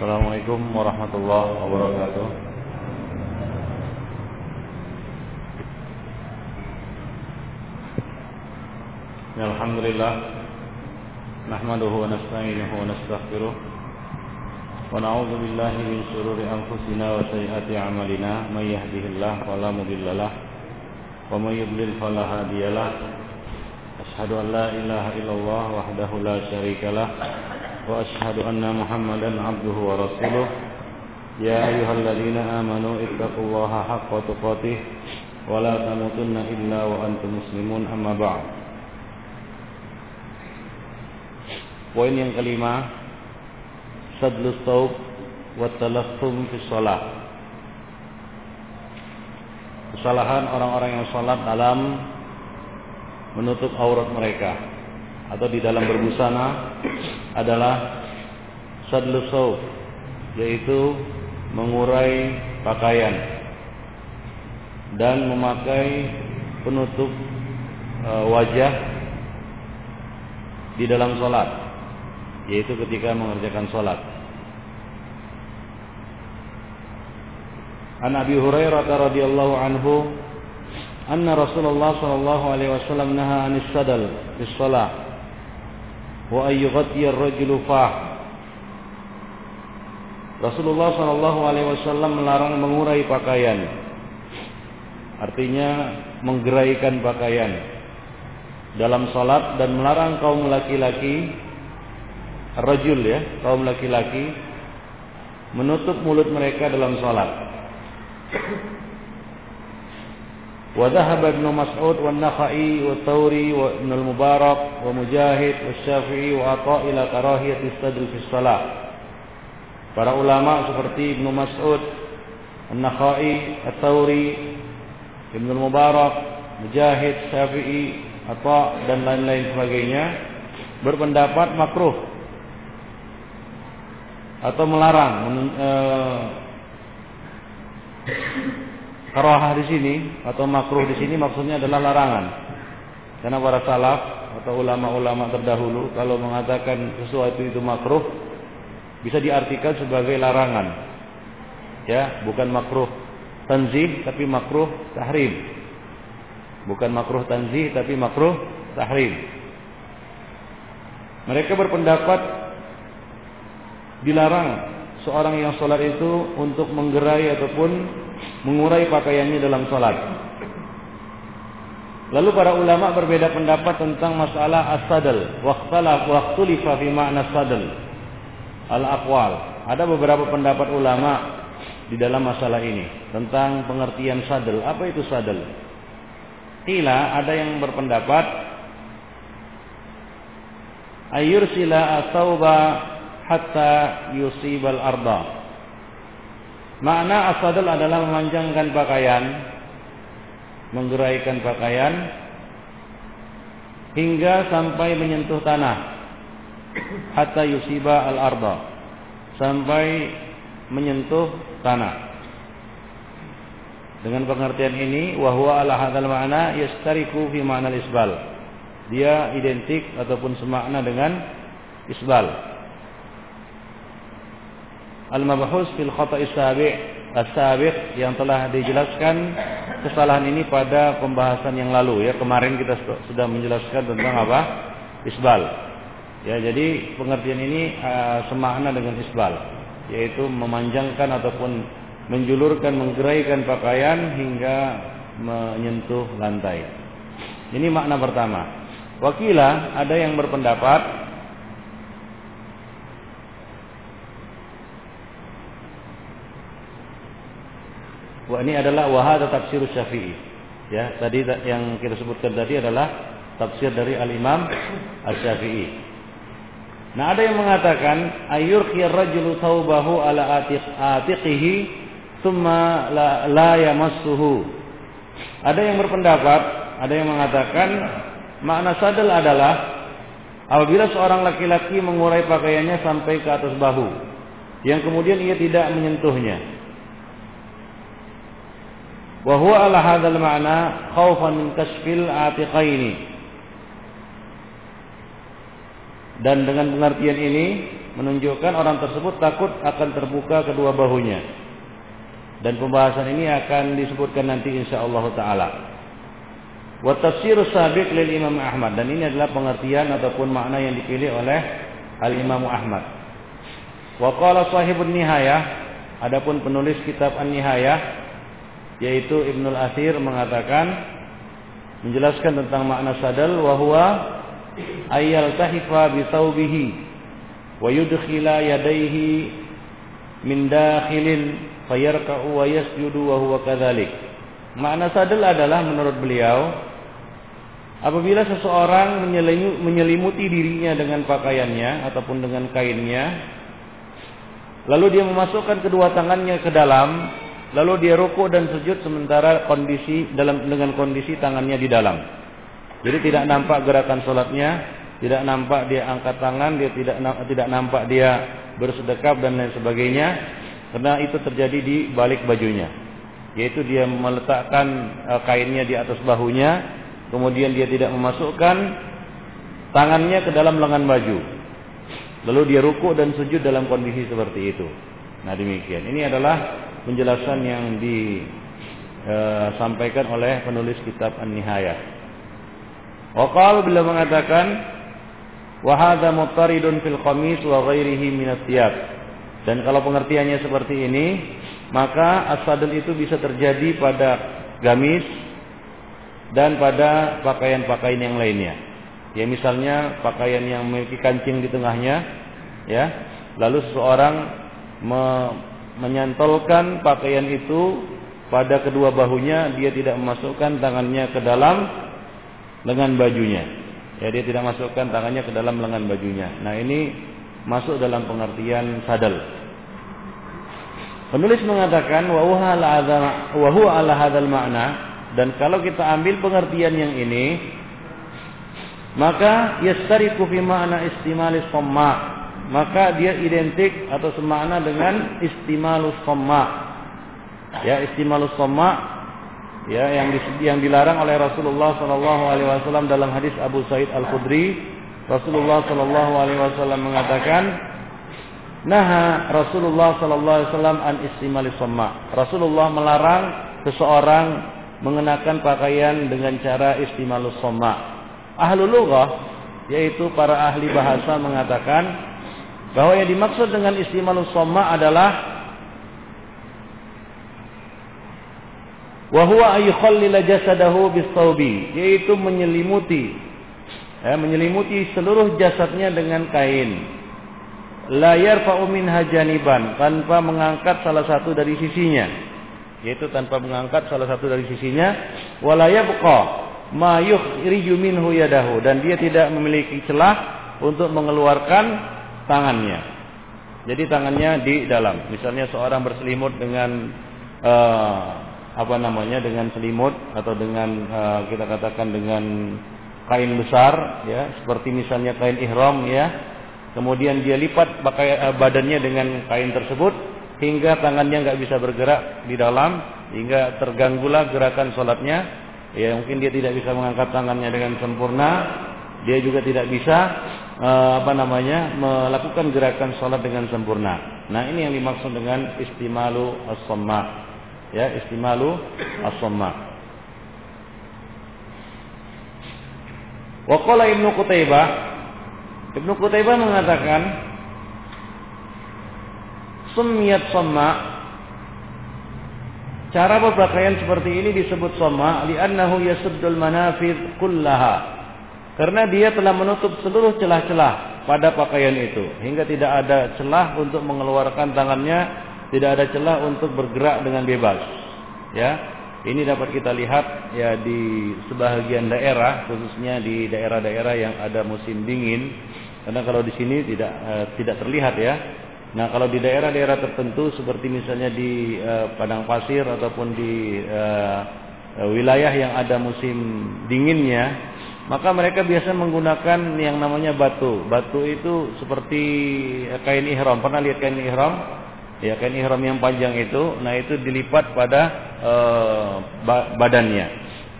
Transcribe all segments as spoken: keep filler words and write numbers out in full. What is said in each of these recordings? Assalamualaikum warahmatullahi wabarakatuh. Alhamdulillah nahmaduhu wa nasta'inuhu wa nastaghfiruh wa na'udzu billahi min shururi anfusina wa sayyiati a'malina may yahdihillahu fala mudilla lahu wa may yudlil fala hadiya lahu. Asyhadu an la ilaha illallah wahdahu la syarika lah wa asyhadu anna Muhammadan abduhu wa rasuluh. Ya ayyuhalladzina amanu ittaqullaha haqqa tuqatih wa la tamutunna illa wa antum muslimun, amma ba'd. Poin yang kelima, sadlus thawb wa talaffum fi shalah. Kesalahan orang-orang yang salat dalam menutup aurat mereka atau di dalam berbusana adalah sadlus thawb, yaitu mengurai pakaian dan memakai penutup e, wajah di dalam salat, yaitu ketika mengerjakan salat. An Abi Hurairah radhiyallahu anhu anna Rasulullah sallallahu alaihi wasallam naha anis sadal bis shalah wa ayyughatiya ar-rajulu fah. Rasulullah sallallahu alaihi wasallam melarang mengurai pakaian, artinya menggeraikan pakaian dalam salat, dan melarang kaum laki-laki, ar-rajul ya, kaum laki-laki menutup mulut mereka dalam salat. Wa dhahaba Ibnu Mas'ud wa An-Nakhai wa Ats-Tsauri wa Ibnu Al-Mubarak wa Mujahid wa Syafi'i wa Ataa ila karahiyati as-sadl fi shalah. Para ulama seperti Ibnu Mas'ud, An-Nakhai, Ats-Tsauri, Ibnu Al-Mubarak, Mujahid, Syafi'i, Ataa dan lain-lain sebagainya berpendapat makruh atau melarang eh, karahah di sini atau makruh di sini maksudnya adalah larangan. Karena para salaf atau ulama-ulama terdahulu kalau mengatakan sesuatu itu makruh bisa diartikan sebagai larangan. Ya, bukan makruh tanzih tapi makruh tahrim. Bukan makruh tanzih tapi makruh tahrim. Mereka berpendapat dilarang seorang yang sholat itu untuk menggerai ataupun mengurai pakaiannya dalam sholat. Lalu para ulama berbeda pendapat tentang masalah as-sadl. Waqtalaf waqtulifa fi ma'na as-sadl al-aqwal. Ada beberapa pendapat ulama di dalam masalah ini tentang pengertian sadl. Apa itu sadl? Qila, ada yang berpendapat ayursila as-thawba hatta yusibal arda. Makna as-sadl adalah memanjangkan pakaian, menggeraikan pakaian hingga sampai menyentuh tanah, hatta yusiba al-arda, sampai menyentuh tanah. Dengan pengertian ini, wa huwa ala hadzal ma'na yastariku fi ma'na al-isbal. Dia identik ataupun semakna dengan isbal. Al-mabahus fil khata'is sabi' as-sabiq, yang telah dijelaskan kesalahan ini pada pembahasan yang lalu ya. Kemarin kita sudah menjelaskan tentang apa? Isbal. Ya, jadi pengertian ini uh, semakna dengan isbal, yaitu memanjangkan ataupun menjulurkan, menggeraikan pakaian hingga menyentuh lantai. Ini makna pertama. Wakilah, ada yang berpendapat Wah, ini adalah wahada tafsir Syafi'i. Ya, tadi yang kita sebutkan tadi adalah tafsir dari Al-Imam Asy-Syafi'i. Nah, ada yang mengatakan ayyurkhir rajulu thawbahu ala atiq atiqihi thumma la, la yamassuhu. Ada yang berpendapat, ada yang mengatakan makna sadl adalah apabila seorang laki-laki mengurai pakaiannya sampai ke atas bahu yang kemudian ia tidak menyentuhnya. Wa huwa ala hadzal ma'na khaufan min kashfil atiqaini. Dan dengan pengertian ini menunjukkan orang tersebut takut akan terbuka kedua bahunya. Dan pembahasan ini akan disebutkan nanti insyaallah taala. Wa tafsirus sabiq lil Imam Ahmad, dan ini adalah pengertian ataupun makna yang dipilih oleh Al-Imam Ahmad. Wa qala sahibun nihayah, adapun penulis kitab An-Nihayah yaitu Ibnul Athir mengatakan menjelaskan tentang makna sadal, wa huwa ayyal tahifa bi thawbihi wa yudkhila yadayhi min dakhilin fayarka'u wa yasjudu wa huwa kadzalik. Makna sadal adalah menurut beliau apabila seseorang menyelimuti dirinya dengan pakaiannya ataupun dengan kainnya, lalu dia memasukkan kedua tangannya ke dalam, lalu dia rukuk dan sujud sementara kondisi dalam dengan kondisi tangannya di dalam. Jadi tidak nampak gerakan sholatnya, tidak nampak dia angkat tangan, dia tidak tidak nampak dia bersedekap dan lain sebagainya, karena itu terjadi di balik bajunya. Yaitu dia meletakkan kainnya di atas bahunya, kemudian dia tidak memasukkan tangannya ke dalam lengan baju. Lalu dia rukuk dan sujud dalam kondisi seperti itu. Nah demikian. Ini adalah penjelasan yang disampaikan oleh penulis kitab An-Nihayah. Waqal bila mengatakan wa hadza muttaridun fil qamis wa ghairihi min ath-thiyab. Dan kalau pengertiannya seperti ini, maka as-sadl itu bisa terjadi pada gamis dan pada pakaian-pakaian yang lainnya. Ya misalnya pakaian yang memiliki kancing di tengahnya, ya. Lalu seseorang me menyantolkan pakaian itu pada kedua bahunya, dia tidak memasukkan tangannya ke dalam lengan bajunya. Ya, dia tidak masukkan tangannya ke dalam lengan bajunya. Nah, ini masuk dalam pengertian sadal. Penulis mengatakan wa huwa ala hadzal ma'na, dan kalau kita ambil pengertian yang ini, maka yastariku fi ma'na istimalis shamma, maka dia identik atau semakna dengan istimalus shamma. Ya, istimalus shamma ya yang di, yang dilarang oleh Rasulullah sallallahu alaihi wasallam dalam hadis Abu Sa'id Al-Khudri. Rasulullah sallallahu alaihi wasallam mengatakan, "Naha Rasulullah sallallahu alaihi wasallam an istimalis shamma." Rasulullah melarang seseorang mengenakan pakaian dengan cara istimalus shamma. Ahlul lughah yaitu para ahli bahasa mengatakan bahwa yang dimaksud dengan istimalus shamma adalah wa huwa ay yukhallila jasadahu bis-thawbi, yaitu menyelimuti ya, menyelimuti seluruh jasadnya dengan kain, la yarfa'u minha janiban, tanpa mengangkat salah satu dari sisinya, yaitu tanpa mengangkat salah satu dari sisinya, wala yabqa ma yukhriju minhu yadahu, dan dia tidak memiliki celah untuk mengeluarkan tangannya. Jadi tangannya di dalam. Misalnya seorang berselimut dengan uh, apa namanya dengan selimut atau dengan uh, kita katakan dengan kain besar, ya seperti misalnya kain ihram, ya. Kemudian dia lipat pakai uh, badannya dengan kain tersebut hingga tangannya nggak bisa bergerak di dalam, hingga terganggulah gerakan sholatnya. Ya mungkin dia tidak bisa mengangkat tangannya dengan sempurna, dia juga tidak bisa eh, apa namanya melakukan gerakan sholat dengan sempurna. Nah ini yang dimaksud dengan istimalu as-shamma, ya istimalu as-shamma. Wa qala Ibnu Qutaibah, Ibnu Qutaibah mengatakan summiyat shamma, cara berpakaian seperti ini disebut shamma li'annahu yasudul manafidh kullaha, karena dia telah menutup seluruh celah-celah pada pakaian itu hingga tidak ada celah untuk mengeluarkan tangannya, tidak ada celah untuk bergerak dengan bebas. Ya, ini dapat kita lihat ya di sebahagian daerah, khususnya di daerah-daerah yang ada musim dingin, karena kalau di sini tidak eh, tidak terlihat ya. Nah kalau di daerah-daerah tertentu seperti misalnya di uh, padang pasir ataupun di uh, wilayah yang ada musim dinginnya, maka mereka biasa menggunakan yang namanya batu. Batu itu seperti kain ihram. Pernah lihat kain ihram? Ya kain ihram yang panjang itu. Nah itu dilipat pada uh, ba badannya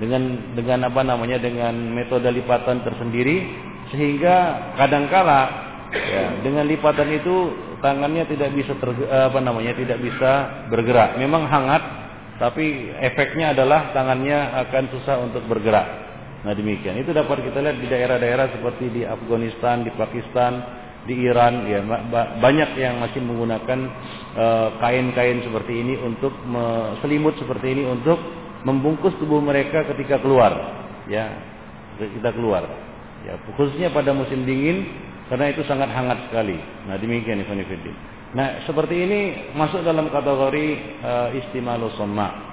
dengan dengan apa namanya dengan metode lipatan tersendiri, sehingga kadangkala Ya, dengan lipatan itu tangannya tidak bisa ter, apa namanya tidak bisa bergerak. Memang hangat, tapi efeknya adalah tangannya akan susah untuk bergerak. Nah demikian, itu dapat kita lihat di daerah-daerah seperti di Afghanistan, di Pakistan, di Iran, ya banyak yang masih menggunakan kain-kain uh, seperti ini untuk me, selimut seperti ini untuk membungkus tubuh mereka ketika keluar, ya kita keluar, ya khususnya pada musim dingin karena itu sangat hangat sekali. Nah demikian Ibnu Fiddin. Nah seperti ini masuk dalam kategori uh, istimalus somma.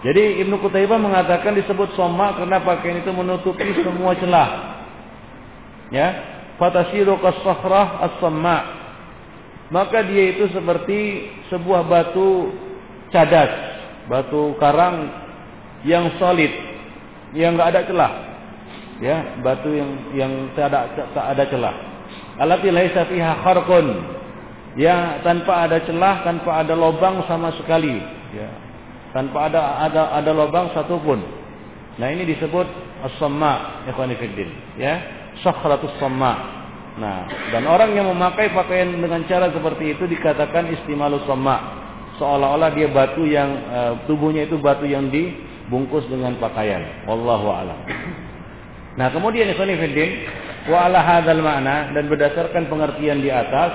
Jadi Ibnu Qutaibah mengatakan disebut somma karena pakaian itu menutupi semua celah. Ya, fatasiru kassahrah as-somma. Maka dia itu seperti sebuah batu cadas, batu karang yang solid, yang enggak ada celah. Ya, batu yang yang tak ada tak ada celah. Allati laisa fiha kharqun. Ya, tanpa ada celah, tanpa ada lubang sama sekali. Ya. Tanpa ada ada ada lubang satupun. Nah ini disebut as-somma, ikhwan fillah, ya, sakhratus somma. Nah, dan orang yang memakai pakaian dengan cara seperti itu dikatakan istimalus somma. Seolah-olah dia batu yang e, tubuhnya itu batu yang dibungkus dengan pakaian. Wallahu a'lam. Nah, kemudian ikhwan fillah, wa ala hadzal ma'na, dan berdasarkan pengertian di atas,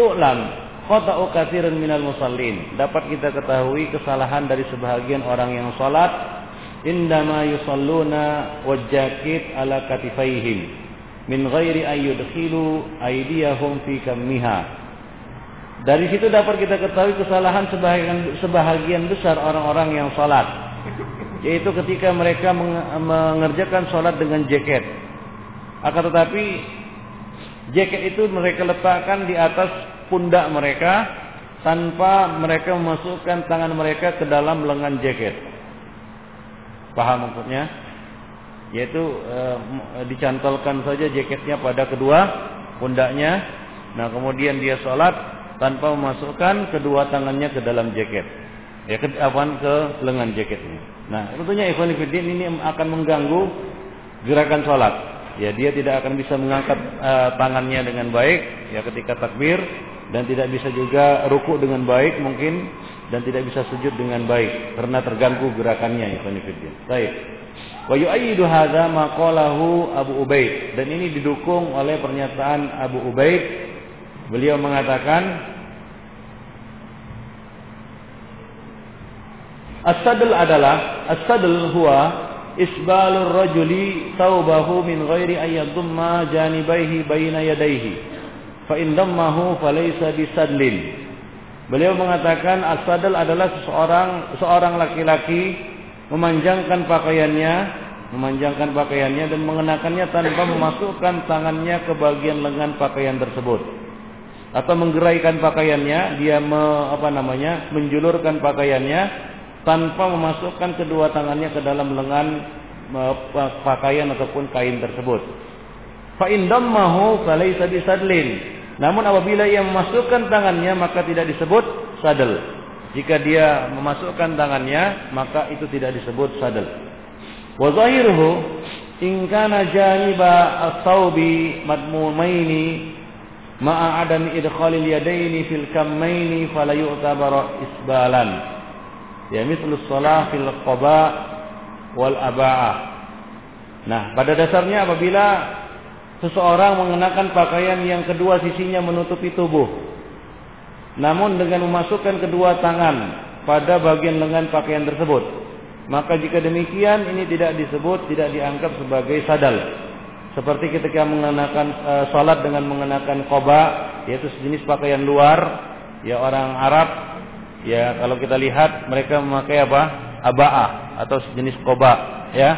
tu'lam khata'u katsiran minal musallin, dapat kita ketahui kesalahan dari sebahagian orang yang salat, indama yusalluna wajjakit ala katifaihim min ghairi ay yudkhilu aydiyahum fi kammiha. Dari situ dapat kita ketahui kesalahan sebahagian, sebahagian besar orang-orang yang salat, yaitu ketika mereka mengerjakan salat dengan jaket, akan tetapi jaket itu mereka letakkan di atas pundak mereka tanpa mereka memasukkan tangan mereka ke dalam lengan jaket. Paham maksudnya? Yaitu e, dicantolkan saja jaketnya pada kedua pundaknya. Nah kemudian dia sholat tanpa memasukkan kedua tangannya ke dalam jaket. Ya ke, apaan, ke lengan jaketnya. Nah tentunya ikhwan fillah ini akan mengganggu gerakan sholat. Ya dia tidak akan bisa mengangkat e, tangannya dengan baik. Ya ketika takbir. Dan tidak bisa juga ruku dengan baik mungkin. Dan tidak bisa sujud dengan baik. Karena terganggu gerakannya. Baik. Wa yu'ayyidu hadza ma qalahu Abu Ubaid. Dan ini didukung oleh pernyataan Abu Ubaid. Beliau mengatakan. As-sadl adalah. As-sadl huwa isbalur rajuli taubahu min ghairi ayyadumma janibaihi baina yadaihi. Fa indammahu falaysa bisadlin. Beliau mengatakan as-sadl adalah seseorang seorang laki-laki memanjangkan pakaiannya, memanjangkan pakaiannya dan mengenakannya tanpa memasukkan tangannya ke bagian lengan pakaian tersebut. Atau menggeraikan pakaiannya, dia me, apa namanya? menjulurkan pakaiannya tanpa memasukkan kedua tangannya ke dalam lengan pakaian ataupun kain tersebut. Fa indammahu falaysa bisadlin. Namun apabila ia memasukkan tangannya maka tidak disebut sadl. Jika dia memasukkan tangannya maka itu tidak disebut sadl. Wa zahiruhu in kana janiba as-saubi madmumaini ma'a adami idkhalil yadaini fil kammaini fala yu'tabaru isbalan. Ya mithlu shalah fil qaba wal aba'ah. Nah, pada dasarnya apabila seseorang mengenakan pakaian yang kedua sisinya menutupi tubuh, namun dengan memasukkan kedua tangan pada bagian lengan pakaian tersebut, maka jika demikian ini tidak disebut, tidak dianggap sebagai sadal. Seperti ketika mengenakan e, salat dengan mengenakan qoba, yaitu sejenis pakaian luar, ya orang Arab, ya kalau kita lihat mereka memakai apa? Aba'ah atau sejenis qoba, ya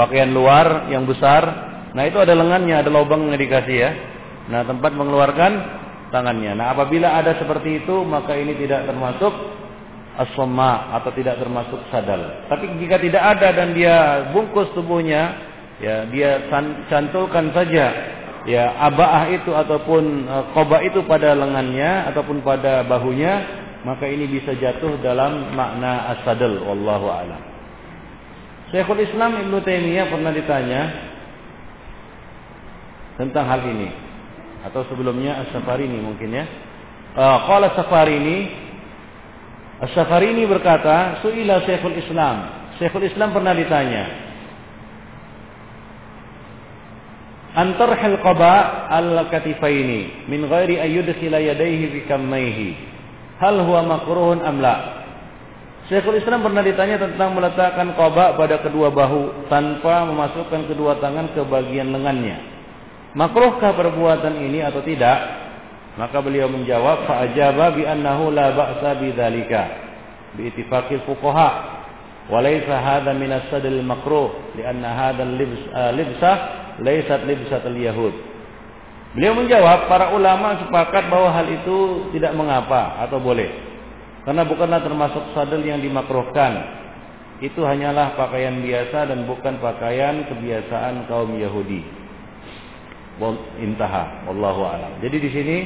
pakaian luar yang besar. Nah itu ada lengannya, ada lubangnya dikasih ya. Nah tempat mengeluarkan tangannya. Nah apabila ada seperti itu maka ini tidak termasuk as-somma atau tidak termasuk sadal. Tapi jika tidak ada dan dia bungkus tubuhnya, ya dia cantolkan saja ya aba'ah itu ataupun qoba itu pada lengannya ataupun pada bahunya, maka ini bisa jatuh dalam makna as-sadal. Wallahu a'lam. Syekhul Islam Ibnu Taimiyah pernah ditanya tentang hal ini, atau sebelumnya As-Safarini mungkin ya. Qala As-Safarini, As-Safarini berkata, su'ila Syekhul Islam, Syekhul Islam pernah ditanya, antarhil qaba' al-katifaini min ghairi ayyudkhila yadayhi fi kammayhi, hal huwa makruhun am la? Syekhul Islam pernah ditanya tentang meletakkan qaba' pada kedua bahu tanpa memasukkan kedua tangan ke bagian lengannya. Makruhkah perbuatan ini atau tidak? Maka beliau menjawab, fa'ajaba bi annahu la ba'sa bidzalika bi ittifaqil fuqaha wa laysa hadha min as-sadil makruh li'anna hadha al-libs libsah laysat libsatul yahud. Beliau menjawab, para ulama sepakat bahwa hal itu tidak mengapa atau boleh, karena bukanlah termasuk sadel yang dimakruhkan. Itu hanyalah pakaian biasa dan bukan pakaian kebiasaan kaum Yahudi. Intaha, wallahu a'lam. Jadi di sini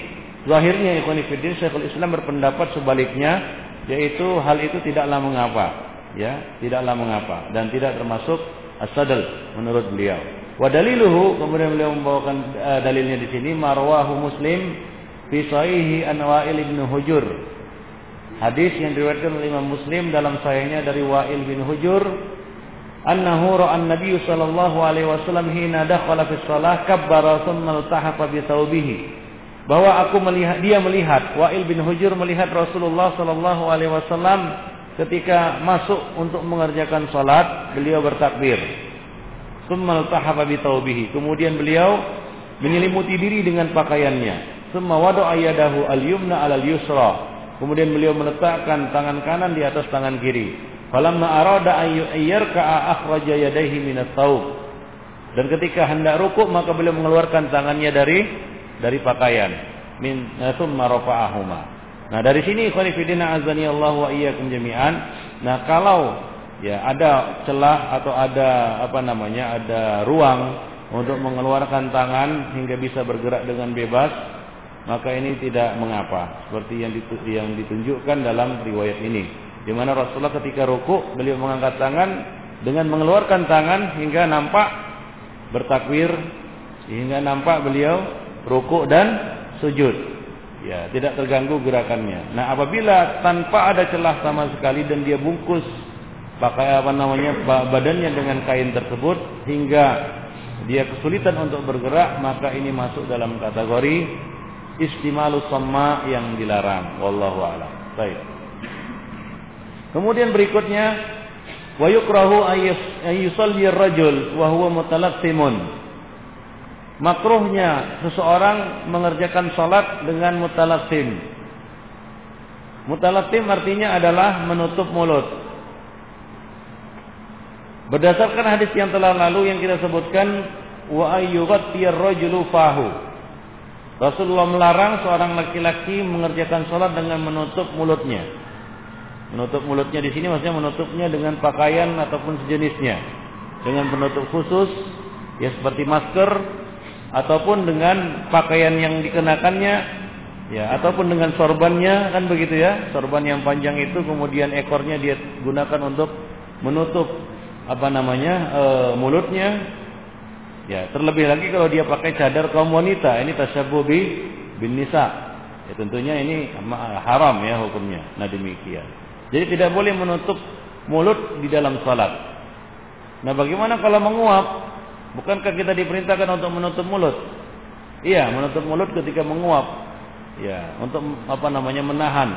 zahirnya ikhwan fillah Syekhul Islam berpendapat sebaliknya, yaitu hal itu tidaklah mengapa, ya, tidaklah mengapa dan tidak termasuk as-sadl menurut beliau. Wa daliluhu, kemudian beliau membawakan uh, dalilnya di sini, marwahu Muslim fi sahihi an Wail bin Hujur. Hadis yang diriwayatkan oleh Imam Muslim dalam sahihnya dari Wail bin Hujur, annahu ra'an Nabiy sallallahu alaihi wasallam hina dakhala fi shalah kabbara thumma altahafa bi thawbihi. Bahwa aku melihat, dia melihat, Wail bin Hujur melihat Rasulullah sallallahu alaihi wasallam ketika masuk untuk mengerjakan salat, beliau bertakbir. Thumma altahafa bi thawbihi. Kemudian beliau menyelimuti diri dengan pakaiannya. Thumma wada'a yadahu al-yumna 'ala al-yusra. Kemudian beliau meletakkan tangan kanan di atas tangan kiri. Falamma arada ayyarka'a akhraja yadayhi minat thawb. Dan ketika hendak rukuk maka beliau mengeluarkan tangannya dari dari pakaian. Min tsumma rafa'ahuma. Nah, dari sini ikhwan fillah azani Allah wa iyyakum jami'an. Nah, kalau ya ada celah atau ada apa namanya? Ada ruang untuk mengeluarkan tangan hingga bisa bergerak dengan bebas, maka ini tidak mengapa, seperti yang yang ditunjukkan dalam riwayat ini. Di mana Rasulullah ketika rukuk beliau mengangkat tangan dengan mengeluarkan tangan hingga nampak bertakbir, hingga nampak beliau rukuk dan sujud. Ya, tidak terganggu gerakannya. Nah, apabila tanpa ada celah sama sekali dan dia bungkus pakai apa namanya badannya dengan kain tersebut hingga dia kesulitan untuk bergerak, maka ini masuk dalam kategori istimalus sama yang dilarang. Wallahu a'lam. Baik. Kemudian berikutnya, wa yukrahu ay yusalli ar-rajul wa huwa mutalaqqimun. Makruhnya seseorang mengerjakan salat dengan mutalaqqim. Mutalaqqim artinya adalah menutup mulut. Berdasarkan hadis yang telah lalu yang kita sebutkan, wa ay yughatti ar-rajulu fahu. Rasulullah melarang seorang laki-laki mengerjakan salat dengan menutup mulutnya. Menutup mulutnya di sini maksudnya menutupnya dengan pakaian ataupun sejenisnya, dengan penutup khusus, ya seperti masker, ataupun dengan pakaian yang dikenakannya, ya ataupun dengan sorbannya, kan begitu ya, sorban yang panjang itu kemudian ekornya dia gunakan untuk menutup apa namanya e, mulutnya, ya terlebih lagi kalau dia pakai cadar kaum wanita, ini tasyabuh bin nisa, ya tentunya ini haram ya hukumnya. Nah demikian. Jadi tidak boleh menutup mulut di dalam salat. Nah, bagaimana kalau menguap? Bukankah kita diperintahkan untuk menutup mulut? Iya, menutup mulut ketika menguap. Ya, untuk apa namanya menahan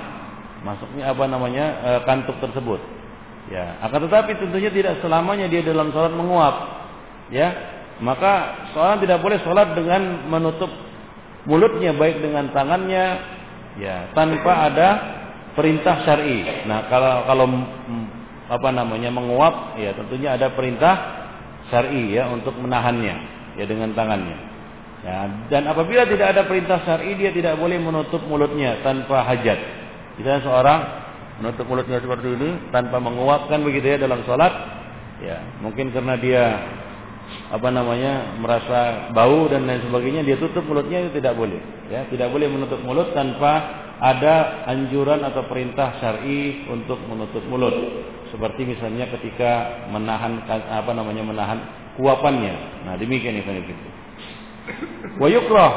masuknya apa namanya e, kantuk tersebut. Ya, akan tetapi tentunya tidak selamanya dia dalam salat menguap. Ya, maka seorang tidak boleh salat dengan menutup mulutnya baik dengan tangannya, ya, tanpa ada perintah syar'i. Nah, kalau kalau apa namanya menguap, ya tentunya ada perintah syar'i ya untuk menahannya ya dengan tangannya. Ya, dan apabila tidak ada perintah syar'i, dia tidak boleh menutup mulutnya tanpa hajat. Misalnya seorang menutup mulutnya seperti ini tanpa menguapkan begitu ya dalam salat, ya mungkin karena dia apa namanya merasa bau dan lain sebagainya, dia tutup mulutnya, itu tidak boleh. Ya, tidak boleh menutup mulut tanpa ada anjuran atau perintah syar'i untuk menutup mulut, seperti misalnya ketika menahan apa namanya menahan kuapannya. Nah demikian itu. Wa yukrah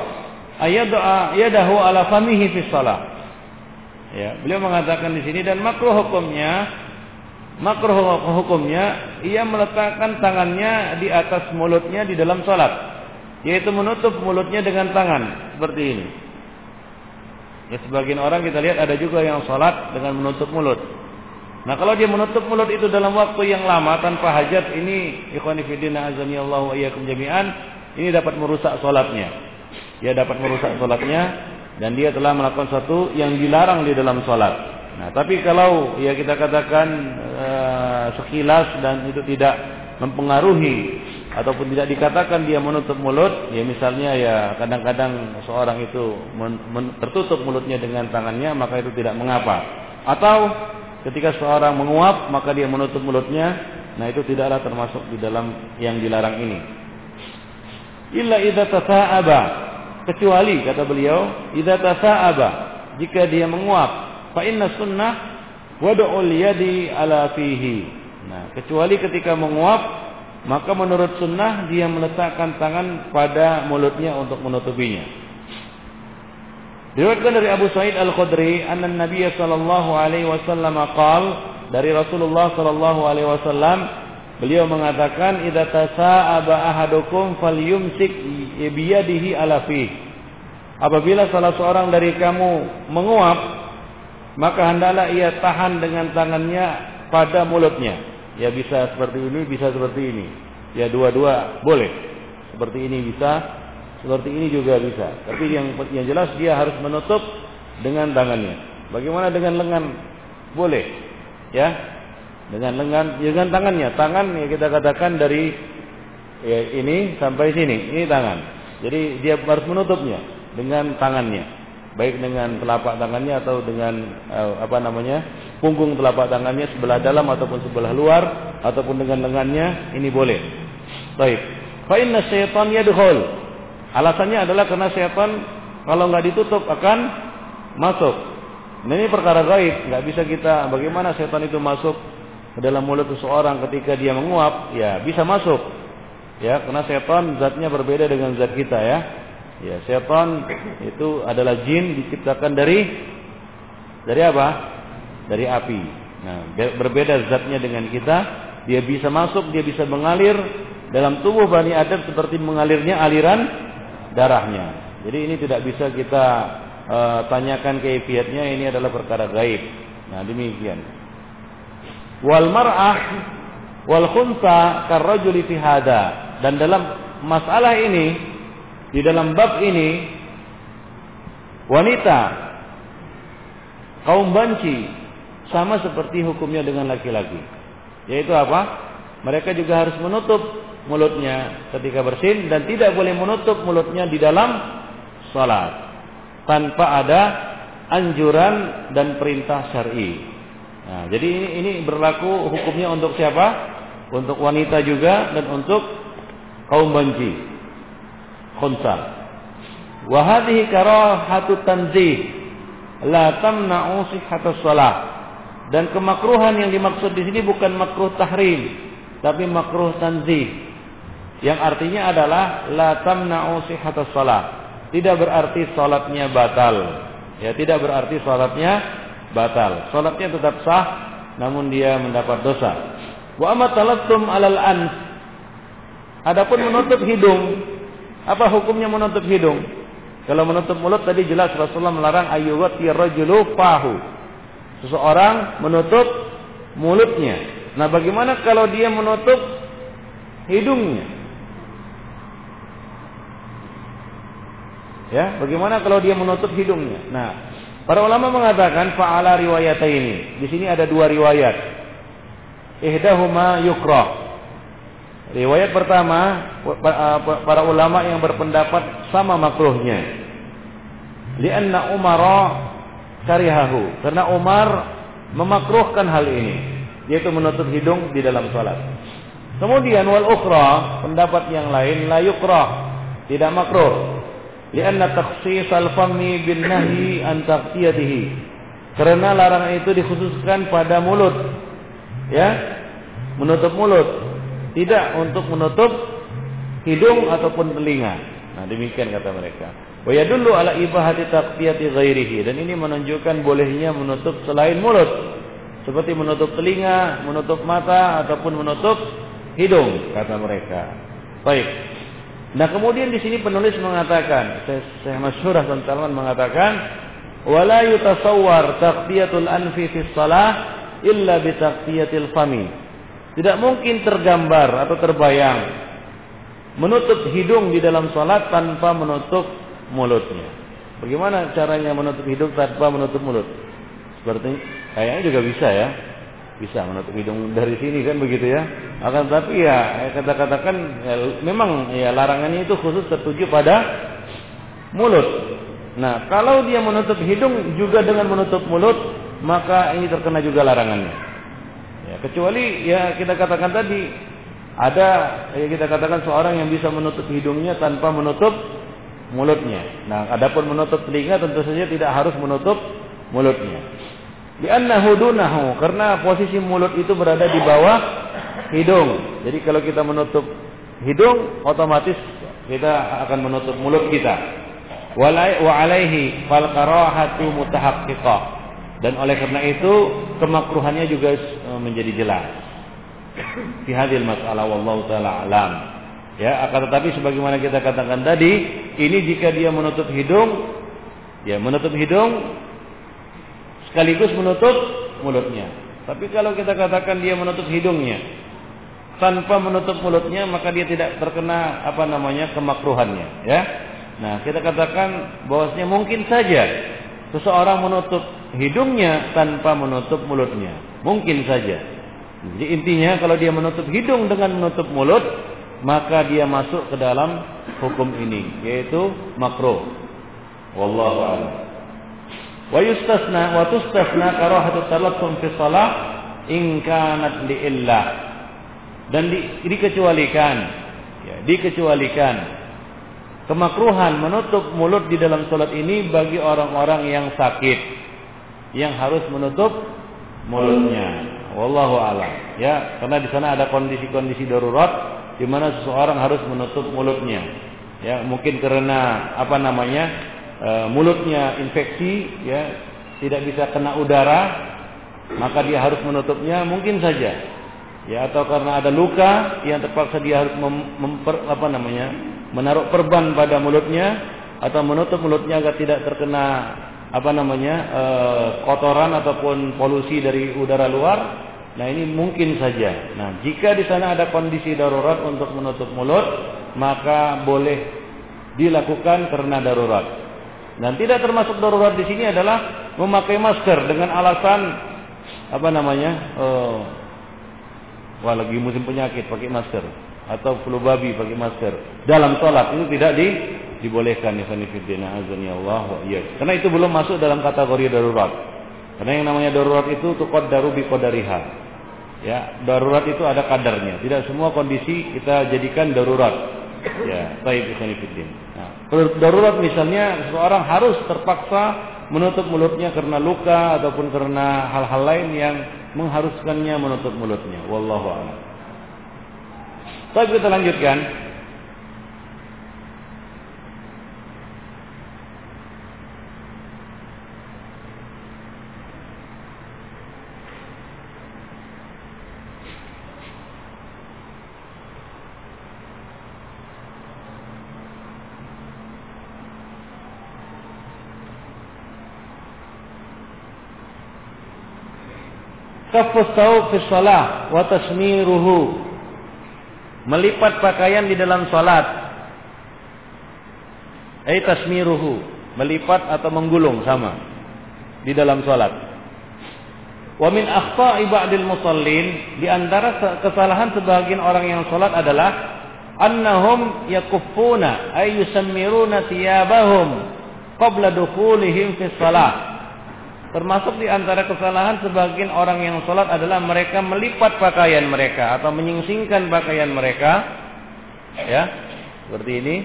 ayad'a yadahu ala famihi fi shalah. Ya, beliau mengatakan di sini, dan makruh hukumnya, makruh hukumnya ia meletakkan tangannya di atas mulutnya di dalam salat, yaitu menutup mulutnya dengan tangan seperti ini. Ya, sebagian orang kita lihat ada juga yang sholat dengan menutup mulut. Nah, kalau dia menutup mulut itu dalam waktu yang lama tanpa hajat, ini ikhwani fiddin azanillahu wa iyyakum jami'an, ini dapat merusak sholatnya. Dia dapat merusak sholatnya dan dia telah melakukan satu yang dilarang di dalam sholat. Nah, tapi kalau ya kita katakan uh, sekilas dan itu tidak mempengaruhi ataupun tidak dikatakan dia menutup mulut, ya misalnya ya kadang-kadang seorang itu men, men, tertutup mulutnya dengan tangannya, maka itu tidak mengapa. Atau ketika seorang menguap maka dia menutup mulutnya, nah itu tidaklah termasuk di dalam yang dilarang ini. Illa idza tasa'aba, kecuali kata beliau idza tasa'aba, jika dia menguap, fa inna sunnah wad'ul yadi ala fihi. Nah, kecuali ketika menguap, maka menurut sunnah dia meletakkan tangan pada mulutnya untuk menutupinya. Diriwayatkan dari Abu Sa'id Al-Khudri, anna Nabi sallallahu alaihi wasallam qaal, dari Rasulullah sallallahu alaihi wasallam beliau mengatakan, idza tasa'aba ahadukum falyumsik bi yadihi ala fihi. Apabila salah seorang dari kamu menguap, maka hendaklah ia tahan dengan tangannya pada mulutnya. Ya bisa seperti ini, bisa seperti ini. Ya dua-dua boleh. Seperti ini bisa, seperti ini juga bisa. Tapi yang yang jelas dia harus menutup dengan tangannya. Bagaimana dengan lengan? Boleh. Ya. Dengan lengan, dengan tangannya. Tangan ya kita katakan dari ya ini sampai sini. Ini tangan. Jadi dia harus menutupnya dengan tangannya. Baik dengan telapak tangannya atau dengan uh, apa namanya punggung telapak tangannya sebelah dalam ataupun sebelah luar ataupun dengan lengannya, ini boleh. Baik. Fa inna syaitan yadkhul. Alasannya adalah karena syaitan kalau nggak ditutup akan masuk. Nah, ini perkara gaib, nggak bisa kita bagaimana syaitan itu masuk ke dalam mulut seseorang ketika dia menguap, ya bisa masuk. Ya, karena syaitan zatnya berbeda dengan zat kita ya. Ya, syaitan itu adalah jin diciptakan dari dari apa? Dari api. Nah, berbeda zatnya dengan kita, dia bisa masuk, dia bisa mengalir dalam tubuh Bani Adam seperti mengalirnya aliran darahnya. Jadi ini tidak bisa kita uh, tanyakan kaifiatnya, ini adalah perkara gaib. Nah, demikian. Wal mar'ah wal khunta karrajuli fi hada. Dan dalam masalah ini, di dalam bab ini, wanita kaum banci sama seperti hukumnya dengan laki-laki. Yaitu apa? Mereka juga harus menutup mulutnya ketika bersin dan tidak boleh menutup mulutnya di dalam salat tanpa ada anjuran dan perintah syar'i. Nah, jadi ini ini berlaku hukumnya untuk siapa? Untuk wanita juga dan untuk kaum banci. Khunsa. Wa hadhihi karahatu tanzih la tamna'u sihhatus shalah. Dan kemakruhan yang dimaksud di sini bukan makruh tahrim, tapi makruh tanzih. Yang artinya adalah la tamna'u sihhatus shalah. Tidak berarti salatnya batal. Ya, tidak berarti salatnya batal. Salatnya tetap sah namun dia mendapat dosa. Wa amma talattum 'alal anf. Adapun menutup hidung, apa hukumnya menutup hidung? Kalau menutup mulut tadi jelas Rasulullah melarang ayyughatti rajulu fahu. Seseorang menutup mulutnya. Nah, bagaimana kalau dia menutup hidungnya? Ya, bagaimana kalau dia menutup hidungnya? Nah, para ulama mengatakan fa'ala riwayataini. Di sini ada dua riwayat. Ihdahuma yukrah. Riwayat pertama, para ulama yang berpendapat sama makruhnya. Lianna Umara karihahu. Karena Umar memakruhkan hal ini, yaitu menutup hidung di dalam salat. Kemudian wal ukhra, pendapat yang lain la yukrah, tidak makruh. Lianna takhsis al-fami bin nahi an taqtiyatihi. Karena larangan itu dikhususkan pada mulut. Ya? Menutup mulut. Tidak untuk menutup hidung ataupun telinga. Nah, demikian kata mereka. Wa yadullu ala ibahati taqfiyati ghairihi, dan ini menunjukkan bolehnya menutup selain mulut. Seperti menutup telinga, menutup mata, ataupun menutup hidung, kata mereka. Baik. Nah, kemudian di sini penulis mengatakan, Syekh Masyur Hasan Salman mengatakan, wala yutasawwar taqfiyatul anfi fi shalah illa bi taqfiyatil fami. Tidak mungkin tergambar atau terbayang menutup hidung di dalam salat tanpa menutup mulutnya. Bagaimana caranya menutup hidung tanpa menutup mulut? Seperti kayaknya juga bisa ya, bisa menutup hidung dari sini kan begitu ya. Akan tapi ya kata-katakan ya, memang ya larangannya itu khusus tertuju pada mulut. Nah, kalau dia menutup hidung juga dengan menutup mulut, maka ini terkena juga larangannya. Ya, kecuali ya kita katakan tadi ada ya kita katakan seorang yang bisa menutup hidungnya tanpa menutup mulutnya. Nah, adapun menutup telinga tentu saja tidak harus menutup mulutnya. Li'annahu dunahu, karena posisi mulut itu berada di bawah hidung. Jadi kalau kita menutup hidung, otomatis kita akan menutup mulut kita. Wa alaihi fal karahatu mutahaqqiqah, dan oleh karena itu kemakruhannya juga menjadi jelas. Fi hadhil mas'alah wallahu taala alam. Ya, akan tetapi sebagaimana kita katakan tadi, ini jika dia menutup hidung, ya menutup hidung sekaligus menutup mulutnya. Tapi kalau kita katakan dia menutup hidungnya tanpa menutup mulutnya, maka dia tidak terkena apa namanya kemakruhannya, ya. Nah, kita katakan bahwasanya mungkin saja seseorang menutup hidungnya tanpa menutup mulutnya, mungkin saja. Jadi intinya kalau dia menutup hidung dengan menutup mulut, maka dia masuk ke dalam hukum ini, yaitu makruh. Wallahu a'lam. Wa yustasna wa tustasna karahatu talaffuz fi shalah in kanat li illah, dan di, dikecualikan ya, dikecualikan kemakruhan menutup mulut di dalam salat ini bagi orang-orang yang sakit yang harus menutup mulutnya. Wallahu a'lam, ya, karena di sana ada kondisi-kondisi darurat di mana seseorang harus menutup mulutnya, ya, mungkin karena apa namanya E, mulutnya infeksi, ya, tidak bisa kena udara, maka dia harus menutupnya, mungkin saja, ya, atau karena ada luka yang terpaksa dia harus mem, memper, apa namanya menaruh perban pada mulutnya atau menutup mulutnya agar tidak terkena apa namanya e, kotoran ataupun polusi dari udara luar. Nah, ini mungkin saja. Nah, jika di sana ada kondisi darurat untuk menutup mulut, maka boleh dilakukan karena darurat. Dan tidak termasuk darurat di sini adalah memakai masker dengan alasan apa namanya, oh, wah lagi musim penyakit pakai masker, atau flu babi pakai masker dalam sholat, itu tidak di, dibolehkan. Karena itu belum masuk dalam kategori darurat. Karena yang namanya darurat itu tuqaddaru biqadariha, ya, darurat itu ada kadarnya. Tidak semua kondisi kita jadikan darurat. Ya, baik ikhwanifiddin. Nah, darurat misalnya seseorang harus terpaksa menutup mulutnya karena luka ataupun karena hal-hal lain yang mengharuskannya menutup mulutnya. Wallahu a'lam. Baik, kita lanjutkan. Kaffus thawb fi shalah wa tasmiruhu, melipat pakaian di dalam salat. Ai tasmiruhu, melipat atau menggulung sama di dalam salat. Wa min akhta'i ba'dil musallin, di antara kesalahan sebagian orang yang salat adalah annahum yakuffuna ay yusammiruna thiyabahum qabla dukhulihim fi shalah. Termasuk di antara kesalahan sebagian orang yang sholat adalah mereka melipat pakaian mereka atau menyingsingkan pakaian mereka, ya, seperti ini,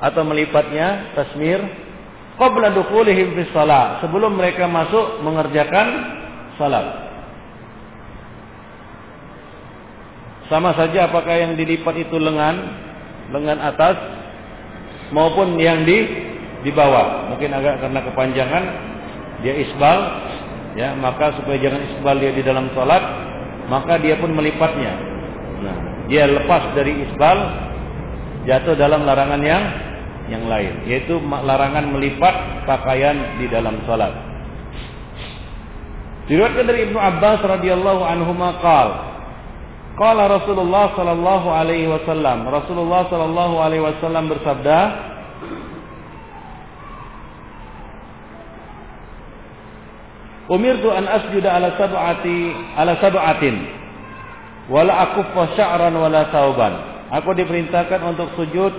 atau melipatnya tasmir qabla dukhulihim fi shalah, sebelum mereka masuk mengerjakan salat. Sama saja apakah yang dilipat itu lengan lengan atas maupun yang di di bawah. Mungkin agak karena kepanjangan dia isbal, ya, maka supaya jangan isbal dia di dalam salat, maka dia pun melipatnya. Nah, dia lepas dari isbal, jatuh dalam larangan yang yang lain, yaitu larangan melipat pakaian di dalam salat. Diriwayatkan dari Ibnu Abbas radhiyallahu anhuma qala Qala Rasulullah sallallahu alaihi wasallam, Rasulullah sallallahu alaihi wasallam bersabda, umirtu an asjuda ala sab'ati ala sab'atin wala akuffa sya'ran wala thawban. Aku diperintahkan untuk sujud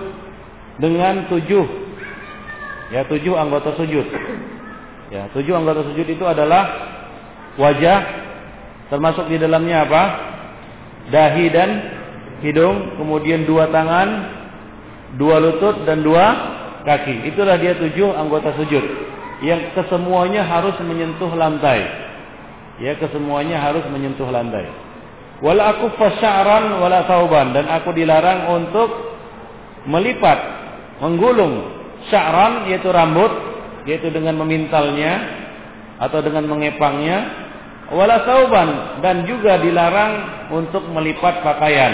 dengan tujuh, ya, tujuh anggota sujud. Ya, tujuh anggota sujud itu adalah wajah, termasuk di dalamnya apa? Dahi dan hidung, kemudian dua tangan, dua lutut dan dua kaki. Itulah dia tujuh anggota sujud, yang kesemuanya harus menyentuh lantai. Ya, kesemuanya harus menyentuh lantai. Wala aku fasya'ran wala thawban, dan aku dilarang untuk melipat, menggulung sya'ran, yaitu rambut, yaitu dengan memintalnya atau dengan mengepangnya. Wala thawban, dan juga dilarang untuk melipat pakaian,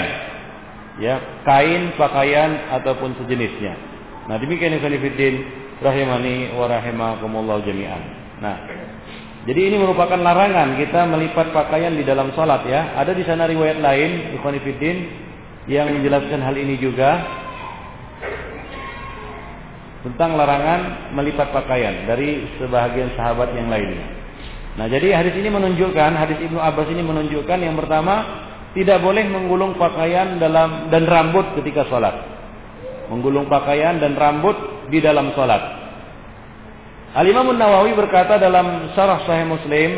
ya, kain, pakaian ataupun sejenisnya. Nah, demikian ya Khaliduddin rahimani wa rahimakumullah jami'an. Nah, jadi ini merupakan larangan kita melipat pakaian di dalam salat, ya. Ada di sana riwayat lain ya Khaliduddin yang menjelaskan hal ini juga tentang larangan melipat pakaian dari sebahagian sahabat yang lainnya. Nah, jadi hadis ini menunjukkan, hadis Ibnu Abbas ini menunjukkan yang pertama, tidak boleh menggulung pakaian dalam dan rambut ketika sholat. Menggulung pakaian dan rambut di dalam sholat. Al-Imam An-Nawawi berkata dalam Syarah Sahih Muslim,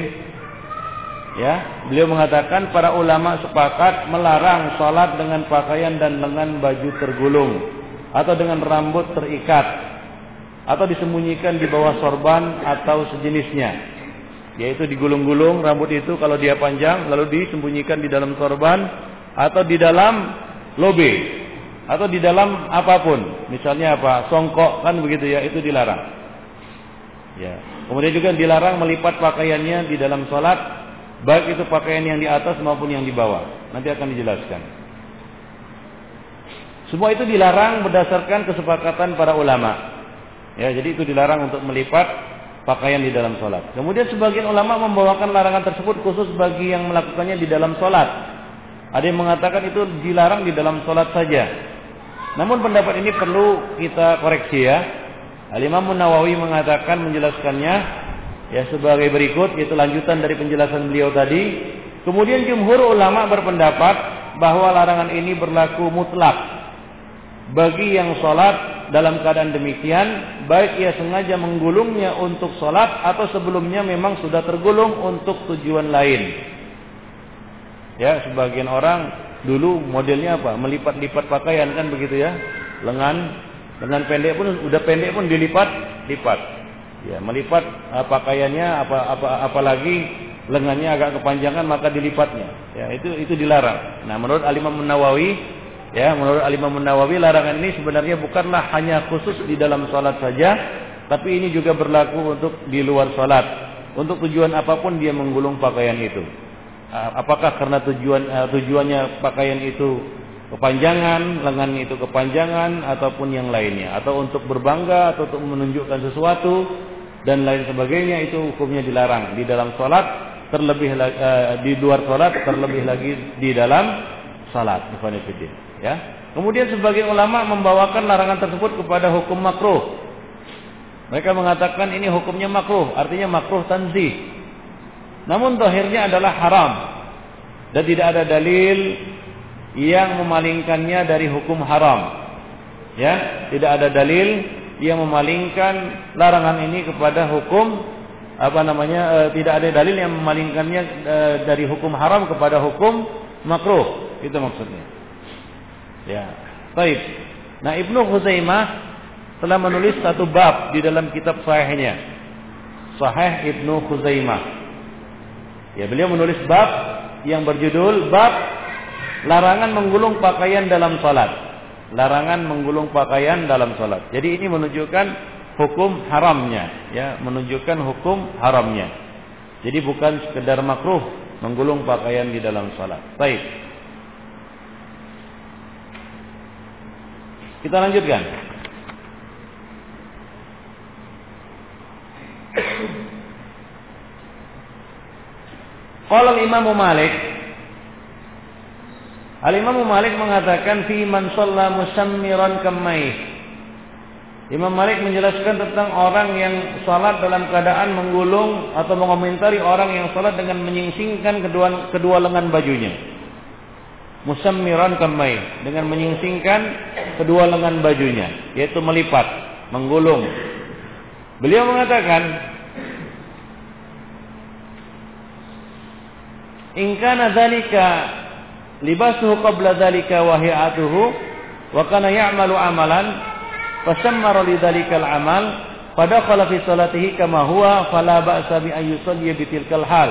ya, beliau mengatakan para ulama sepakat melarang sholat dengan pakaian dan lengan baju tergulung atau dengan rambut terikat atau disembunyikan di bawah sorban atau sejenisnya. Yaitu digulung-gulung rambut itu kalau dia panjang lalu disembunyikan di dalam sorban atau di dalam lobe atau di dalam apapun, misalnya apa, songkok, kan begitu ya, itu dilarang, ya. Kemudian juga dilarang melipat pakaiannya di dalam sholat, baik itu pakaian yang di atas maupun yang di bawah, nanti akan dijelaskan. Semua itu dilarang berdasarkan kesepakatan para ulama, ya. Jadi itu dilarang untuk melipat pakaian di dalam sholat. Kemudian sebagian ulama membawakan larangan tersebut khusus bagi yang melakukannya di dalam sholat. Ada yang mengatakan itu dilarang di dalam sholat saja. Namun pendapat ini perlu kita koreksi, ya. Al-Imam An-Nawawi mengatakan menjelaskannya, ya, sebagai berikut, yaitu lanjutan dari penjelasan beliau tadi. Kemudian jumhur ulama berpendapat bahwa larangan ini berlaku mutlak bagi yang sholat dalam keadaan demikian, baik ia sengaja menggulungnya untuk sholat atau sebelumnya memang sudah tergulung untuk tujuan lain. Ya, sebagian orang dulu modelnya apa? Melipat-lipat pakaian, kan begitu ya? Lengan, lengan pendek pun udah pendek pun dilipat-lipat. Ya, melipat uh, pakaiannya, apa, apa, apalagi lengannya agak kepanjangan maka dilipatnya. Ya, itu itu dilarang. Nah, menurut Al-Imam An-Nawawi, ya, menurut Al-Imam An-Nawawi larangan ini sebenarnya bukanlah hanya khusus di dalam sholat saja, tapi ini juga berlaku untuk di luar sholat. Untuk tujuan apapun dia menggulung pakaian itu. Apakah karena tujuan tujuannya pakaian itu kepanjangan, lengan itu kepanjangan, ataupun yang lainnya, atau untuk berbangga atau untuk menunjukkan sesuatu dan lain sebagainya, itu hukumnya dilarang di dalam sholat, terlebih di luar sholat, terlebih lagi di dalam sholat. Bismillahirrahmanirrahim. Ya. Kemudian sebagian ulama membawakan larangan tersebut kepada hukum makruh. Mereka mengatakan ini hukumnya makruh, artinya makruh tanzih. Namun zahirnya adalah haram dan tidak ada dalil yang memalingkannya dari hukum haram. Ya, tidak ada dalil yang memalingkan larangan ini kepada hukum apa namanya? E, tidak ada dalil yang memalingkannya e, dari hukum haram kepada hukum makruh. Itu maksudnya. Ya, baik. Nah, Ibnu Khuzaimah telah menulis satu bab di dalam kitab sahihnya, Sahih Ibnu Khuzaimah. Ya, beliau menulis bab yang berjudul Bab Larangan Menggulung Pakaian Dalam Salat. larangan menggulung pakaian dalam solat. Jadi ini menunjukkan hukum haramnya, ya, menunjukkan hukum haramnya. Jadi bukan sekedar makruh menggulung pakaian di dalam solat. Baik, kita lanjutkan. Qala Imam Malik. Al-Imam Malik mengatakan fi man shalla musammiran kammaih. Imam Malik menjelaskan tentang orang yang salat dalam keadaan menggulung atau mengomentari orang yang salat dengan menyingsingkan kedua kedua lengan bajunya. Musammiran kammaih, dengan menyingsingkan kedua lengan bajunya, yaitu melipat, menggulung. Beliau mengatakan in kana dzalika libasuhu qabla dhalika wa hi'atuhu wa kana ya'malu amalan fasammara li dhalikal amal fadakhala fi salatihi kama huwa fala ba'sa bi an yusalli bi tilkal hal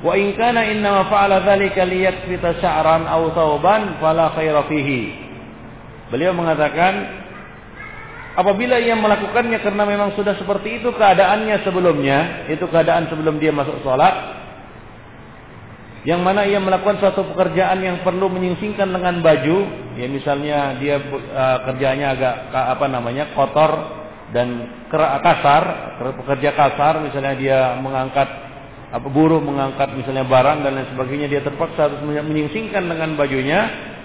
wa in kana innama fa'ala dhalika liyakfita sya'ran aw thawban fala khaira fihi. Beliau mengatakan apabila ia melakukannya karena memang sudah seperti itu keadaannya sebelumnya, itu keadaan sebelum dia masuk salat, yang mana ia melakukan suatu pekerjaan yang perlu menyingsingkan lengan baju, ya misalnya dia uh, kerjanya agak apa namanya kotor dan kasar, pekerja kasar, misalnya dia mengangkat apa buruh mengangkat misalnya barang dan lain sebagainya, dia terpaksa harus menyingsingkan lengan bajunya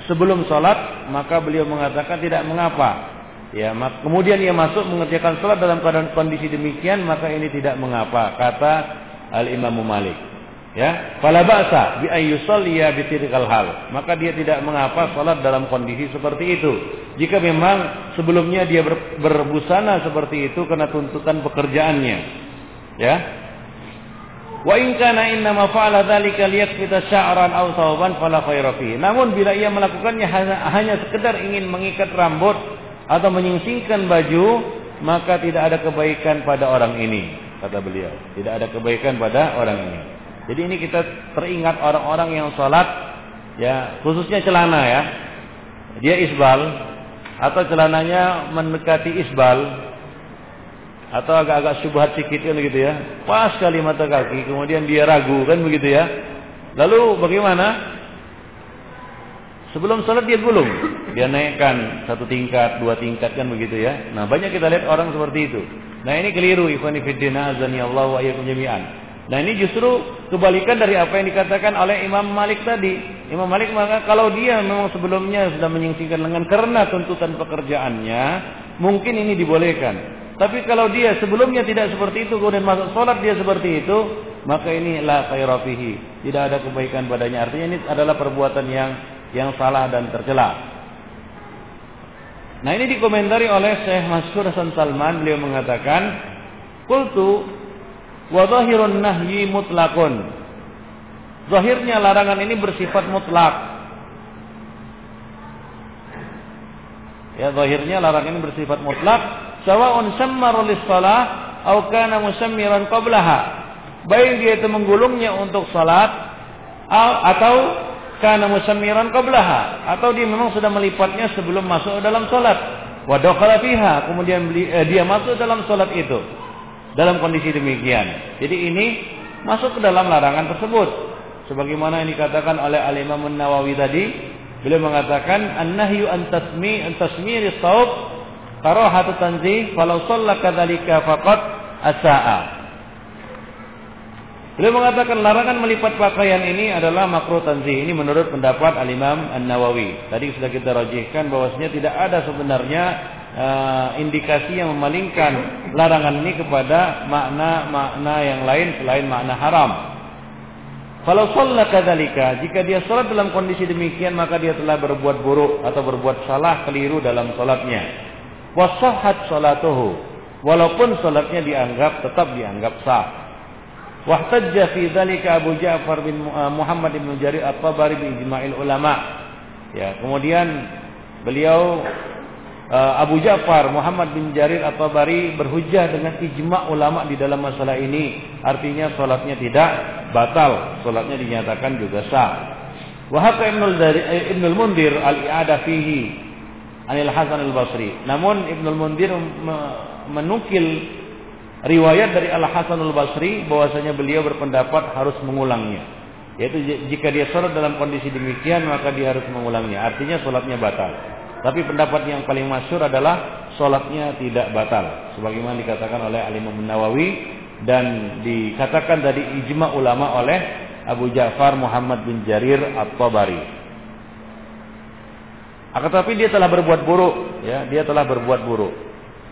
sebelum sholat, maka beliau mengatakan tidak mengapa. Ya, kemudian ia masuk mengerjakan sholat dalam keadaan kondisi demikian, maka ini tidak mengapa, kata Al-Imam Malik. Ya, fala ba'sa bi ay yusalliya bi tilkal hal. Maka dia tidak mengapa salat dalam kondisi seperti itu. Jika memang sebelumnya dia ber, berbusana seperti itu karena tuntutan pekerjaannya. Ya. Wa in kana inna ma fa'ala dzalika liyakfita sya'ran aw thawban fala khaira fihi. Namun bila ia melakukannya hanya, hanya sekedar ingin mengikat rambut atau menyingsingkan baju, maka tidak ada kebaikan pada orang ini, kata beliau. Tidak ada kebaikan pada orang ini. Jadi ini kita teringat orang-orang yang sholat, ya khususnya celana ya, dia isbal atau celananya mendekati isbal atau agak-agak syubhat sedikit kan begitu ya, pas sekali mata kaki, kemudian dia ragu kan begitu ya. Lalu bagaimana? Sebelum sholat dia gulung, dia naikkan satu tingkat, dua tingkat kan begitu ya. Nah banyak kita lihat orang seperti itu. Nah ini keliru. Ikhwani fiddin, azani Allah wa iyyakum jami'an. Nah ini justru kebalikan dari apa yang dikatakan oleh Imam Malik tadi. Imam Malik mengatakan kalau dia memang sebelumnya sudah menyingsingkan lengan karena tuntutan pekerjaannya, mungkin ini dibolehkan. Tapi kalau dia sebelumnya tidak seperti itu, kemudian masuk sholat dia seperti itu, maka ini la khaira fihi, tidak ada kebaikan padanya. Artinya ini adalah perbuatan yang yang salah dan tercela. Nah ini dikomentari oleh Syekh Masyur Hasan Salman. Beliau mengatakan, qultu wa zahirun nahyi mutlaqun. Zahirnya larangan ini bersifat mutlak. Ya, zahirnya larangan ini bersifat mutlak, sawa'un sammaru lis-shalah aw kana musammiran qablaha. Baik dia itu menggulungnya untuk salat atau kana musammiran qablaha, atau dia memang sudah melipatnya sebelum masuk dalam salat. Wa dakhala fiha, kemudian dia masuk dalam salat itu. Dalam kondisi demikian, jadi ini masuk ke dalam larangan tersebut. Sebagaimana yang dikatakan oleh Al-Imam An-Nawawi tadi, beliau mengatakan an-nahyu an tasmi an tasmiri as-saub karahatu tanzih falau shalla kadzalika faqad asaa. Beliau mengatakan larangan melipat pakaian ini adalah makruh tanzih. Ini menurut pendapat Al-Imam An-Nawawi. Tadi sudah kita rajihkan bahwasanya tidak ada sebenarnya Uh, indikasi yang memalingkan larangan ini kepada makna-makna yang lain selain makna haram. Kalau sholat kadzalika, jika dia sholat dalam kondisi demikian, maka dia telah berbuat buruk atau berbuat salah keliru dalam sholatnya. Wasahhat sholatuhu, walaupun sholatnya dianggap tetap dianggap sah. Wahtajja fi dzalika Abu Ja'far bin Muhammad bin Mujahid at-Tabari bin ijma'il ulama. Ya, kemudian beliau Abu Ja'far Muhammad bin Jarir at-Tabari berhujjah dengan ijma' ulama di dalam masalah ini. Artinya solatnya tidak batal, solatnya dinyatakan juga sah. Wa haqa Ibnu Al-Mundhir al-i'ada fihi Al-Hasan al Basri. Namun Ibnu Al-Mundhir menukil riwayat dari Al-Hasan al Basri bahwasanya beliau berpendapat harus mengulangnya. Yaitu jika dia sholat dalam kondisi demikian maka dia harus mengulangnya. Artinya sholatnya batal. Tapi pendapat yang paling masyhur adalah sholatnya tidak batal. Sebagaimana dikatakan oleh Al-Imam An-Nawawi dan dikatakan dari ijma ulama oleh Abu Ja'far Muhammad bin Jarir At-Tabari. Akan tetapi dia telah berbuat buruk, ya, dia telah berbuat buruk.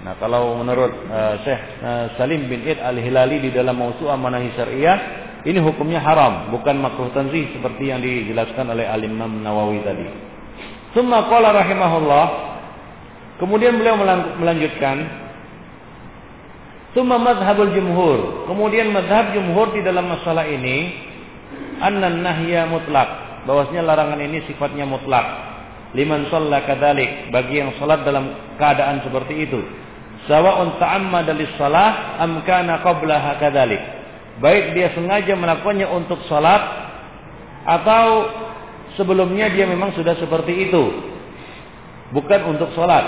Nah, kalau menurut uh, Syekh uh, Salim bin Id al-Hilali di dalam Mausu'ah Manahi Syariah, ini hukumnya haram, bukan makruh tanzih seperti yang dijelaskan oleh Al-Imam Nawawi tadi. Tsumma qala rahimahullah. Kemudian beliau melanjutkan Tsumma mazhabul jumhur. Kemudian mazhab jumhur di dalam masalah ini anna nahya mutlak. Bahwasanya larangan ini sifatnya mutlak. Liman shalla kadzalik, bagi yang salat dalam keadaan seperti itu. Sawa'un ta'ammada lis-shalah am kana qablaha kadzalik. Baik dia sengaja melakukannya untuk salat atau sebelumnya dia memang sudah seperti itu. Bukan untuk salat.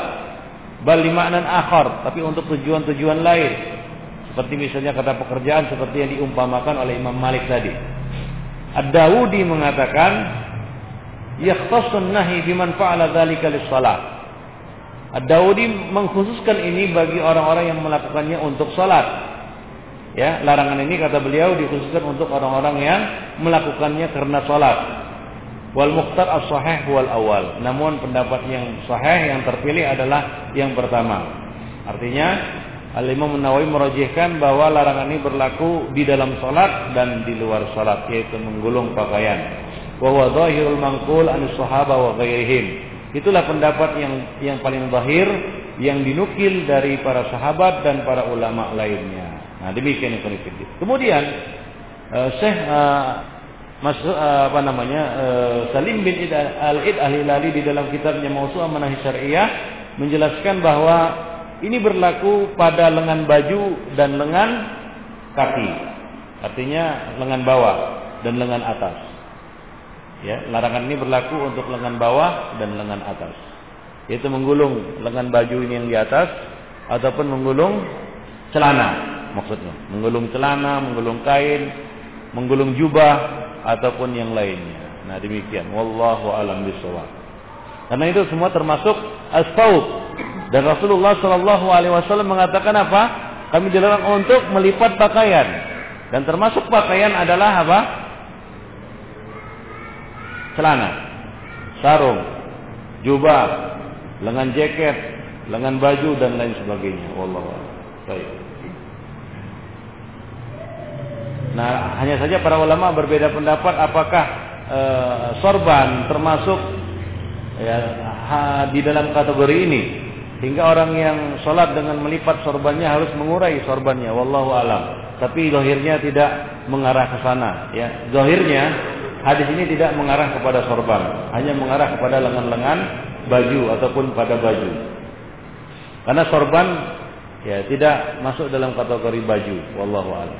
Bal limaknan akhar, tapi untuk tujuan-tujuan lain. Seperti misalnya kata pekerjaan seperti yang diumpamakan oleh Imam Malik tadi. Ad Daudi mengatakan, "Yakhtassun nahi biman fa'ala dzalika lis-shalah." Ad Daudi mengkhususkan ini bagi orang-orang yang melakukannya untuk salat. Ya, larangan ini kata beliau dikhususkan untuk orang-orang yang melakukannya karena salat. Wal mukhtar as-sahih wal awal. Namun pendapat yang sahih yang terpilih adalah yang pertama. Artinya Al-Imam An-Nawawi merajihkan bahwa larangan ini berlaku di dalam salat dan di luar salat, yaitu menggulung pakaian. Wa huwa zahirul manqul an as-sahaba wa ghairihim. Itulah pendapat yang yang paling zahir yang dinukil dari para sahabat dan para ulama lainnya. Nah, demikian itu. Kemudian uh, Syekh uh, Masyur, apa namanya Salim bin Id al-Hilali di dalam kitabnya Mausu'ah Manahi Syariah menjelaskan bahwa ini berlaku pada lengan baju dan lengan kaki, artinya lengan bawah dan lengan atas. Ya, larangan ini berlaku untuk lengan bawah dan lengan atas, yaitu menggulung lengan baju ini yang di atas ataupun menggulung celana, maksudnya menggulung celana, menggulung kain, menggulung jubah ataupun yang lainnya. Nah, demikian. Wallahu a'lam bishawab. Karena itu semua termasuk as-saub. Dan Rasulullah Shallallahu Alaihi Wasallam mengatakan apa? Kami dilarang untuk melipat pakaian. Dan termasuk pakaian adalah apa? Celana, sarung, jubah, lengan jaket, lengan baju dan lain sebagainya. Wallahu a'lam. Baik. Nah, hanya saja para ulama berbeda pendapat apakah e, sorban termasuk ya, ha, di dalam kategori ini, hingga orang yang sholat dengan melipat sorbannya harus mengurai sorbannya. Wallahu alam. Tapi zahirnya tidak mengarah ke sana. Ya, zahirnya hadis ini tidak mengarah kepada sorban, hanya mengarah kepada lengan-lengan baju ataupun pada baju. Karena sorban ya tidak masuk dalam kategori baju. Wallahu alam.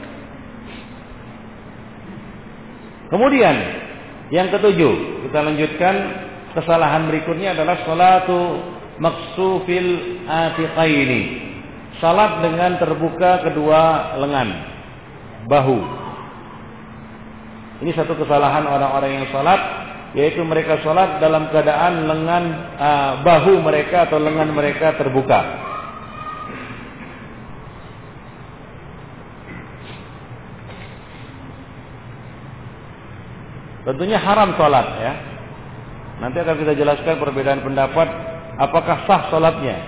Kemudian yang ketujuh, kita lanjutkan kesalahan berikutnya adalah salatu maksufil atiqaini. Salat dengan terbuka kedua lengan, bahu. Ini satu kesalahan orang-orang yang salat, yaitu mereka salat dalam keadaan lengan uh, bahu mereka atau lengan mereka terbuka. Tentunya haram sholat ya. Nanti akan kita jelaskan perbedaan pendapat apakah sah sholatnya.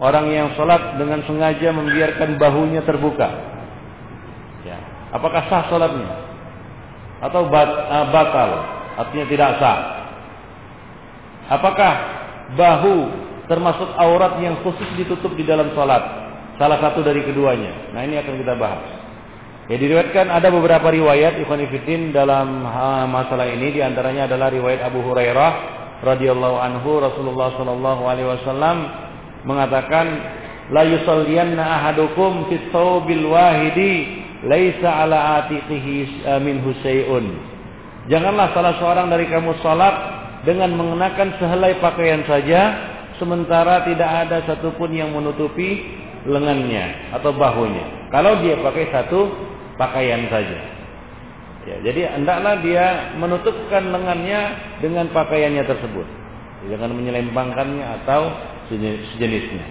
Orang yang sholat dengan sengaja membiarkan bahunya terbuka, ya, apakah sah sholatnya atau bat, uh, batal, artinya tidak sah. Apakah bahu termasuk aurat yang khusus ditutup di dalam sholat, salah satu dari keduanya. Nah, ini akan kita bahas. Ya, diriwayatkan ada beberapa riwayat ikhwan fillah dalam ha, masalah ini, di antaranya adalah riwayat Abu Hurairah radhiyallahu anhu, Rasulullah sallallahu alaihi wasallam mengatakan, la yusalliyanna ahadukum fi thawbil wahidi laisa ala atiqihi min husayun. Janganlah salah seorang dari kamu salat dengan mengenakan sehelai pakaian saja sementara tidak ada satupun yang menutupi lengannya atau bahunya. Kalau dia pakai satu pakaian saja, ya, jadi hendaklah dia menutupkan lengannya dengan pakaiannya tersebut, jangan menyelempangkannya atau sejenisnya.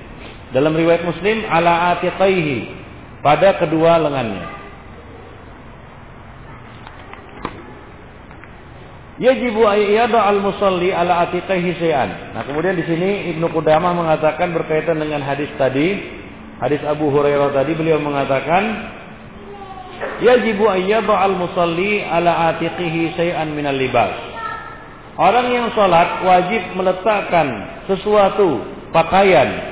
Dalam riwayat Muslim, ala atiqaihi, pada kedua lengannya. Yajibu ayyada al-musalli ala atiqaihi syai'an. Nah, kemudian di sini Ibnu Qudamah mengatakan berkaitan dengan hadis tadi, hadis Abu Hurairah tadi, beliau mengatakan yajibu ayyada al-musalli ala atiqihi syai'an minal libas. Orang yang salat wajib meletakkan sesuatu pakaian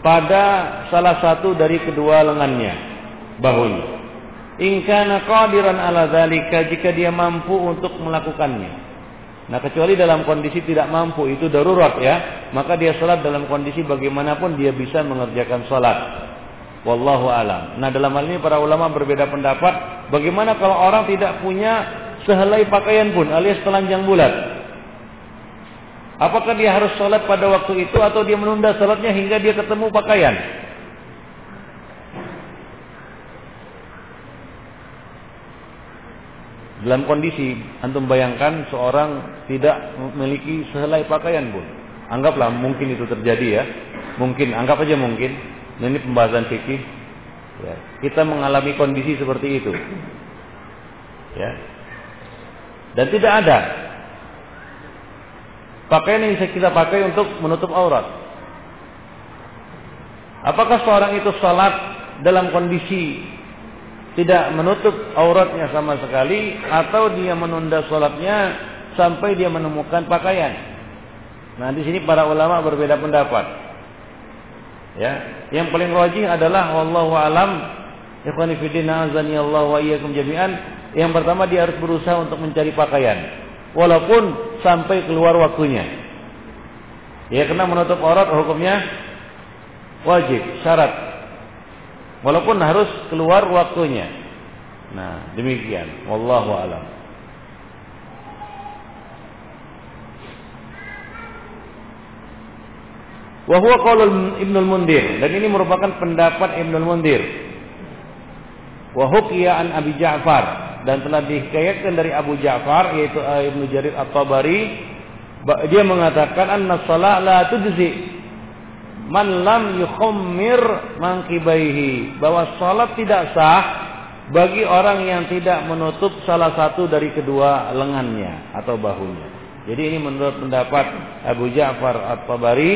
pada salah satu dari kedua lengannya, bahunya. In kana qadiran ala dzalika, jika dia mampu untuk melakukannya. Nah, kecuali dalam kondisi tidak mampu, itu darurat ya, maka dia salat dalam kondisi bagaimanapun dia bisa mengerjakan salat. Wallahu alam. Nah, dalam hal ini para ulama berbeda pendapat, bagaimana kalau orang tidak punya sehelai pakaian pun alias telanjang bulat? Apakah dia harus salat pada waktu itu atau dia menunda salatnya hingga dia ketemu pakaian? Dalam kondisi antum bayangkan seorang tidak memiliki sehelai pakaian pun, anggaplah mungkin itu terjadi ya, mungkin anggap aja mungkin. Nah, ini pembahasan fikih. Ya, kita mengalami kondisi seperti itu, ya, dan tidak ada pakaian yang bisa kita pakai untuk menutup aurat. Apakah seorang itu salat dalam kondisi tidak menutup auratnya sama sekali, atau dia menunda sholatnya sampai dia menemukan pakaian? Nah, di sini para ulama berbeda pendapat. Ya, yang paling rajih adalah wallahu alam, ikhwani fillah azani Allah wa iyyakum jami'an. Yang pertama, dia harus berusaha untuk mencari pakaian, walaupun sampai keluar waktunya. Ya, karena menutup aurat hukumnya wajib, syarat, walaupun harus keluar waktunya. Nah, demikian. Wallahu a'lam. Wa huwa qaul Ibnul Mundhir, dan ini merupakan pendapat Ibnul Mundhir. Wa huqiya an Abi Ja'far, dan telah dihikayatkan dari Abu Ja'far yaitu Ibnu Jarir At-Tabari, dia mengatakan anna shalah la tujzi man lam yukhammir manqibaihi, bahwa salat tidak sah bagi orang yang tidak menutup salah satu dari kedua lengannya atau bahunya. Jadi ini menurut pendapat Abu Ja'far At-Tabari,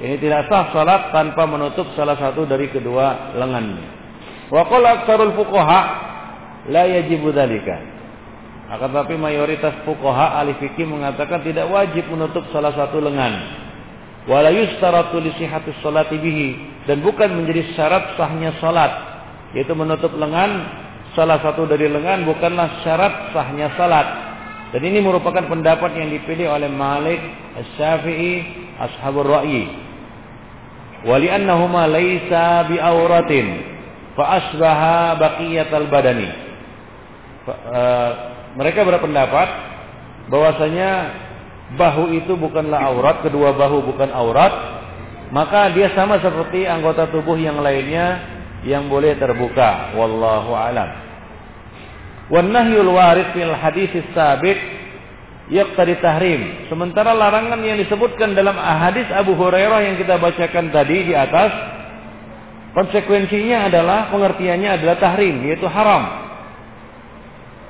ini tidak sah salat tanpa menutup salah satu dari kedua lengannya. Wa qala aktsarul fuqaha la yajibu dzalika. Akan tapi mayoritas fuqaha ahli fikih mengatakan tidak wajib menutup salah satu lengan. Wala yustaratu li sihhatis sholati bihi, dan bukan menjadi syarat sahnya salat, yaitu menutup lengan salah satu dari lengan bukanlah syarat sahnya salat. Dan ini merupakan pendapat yang dipilih oleh Malik, Syafi'i, ashabur ra'yi. Wa li annahuma laysa bi auratin fa asbaha baqiyatal badani. Mereka berpendapat bahwasanya bahu itu bukanlah aurat, kedua bahu bukan aurat, maka dia sama seperti anggota tubuh yang lainnya yang boleh terbuka. Wallahu a'lam. Wan nahyul warid fil hadits tsabit yaqtadi tahrim. Sementara larangan yang disebutkan dalam hadis Abu Hurairah yang kita bacakan tadi di atas, konsekuensinya adalah, pengertiannya adalah tahrim, yaitu haram.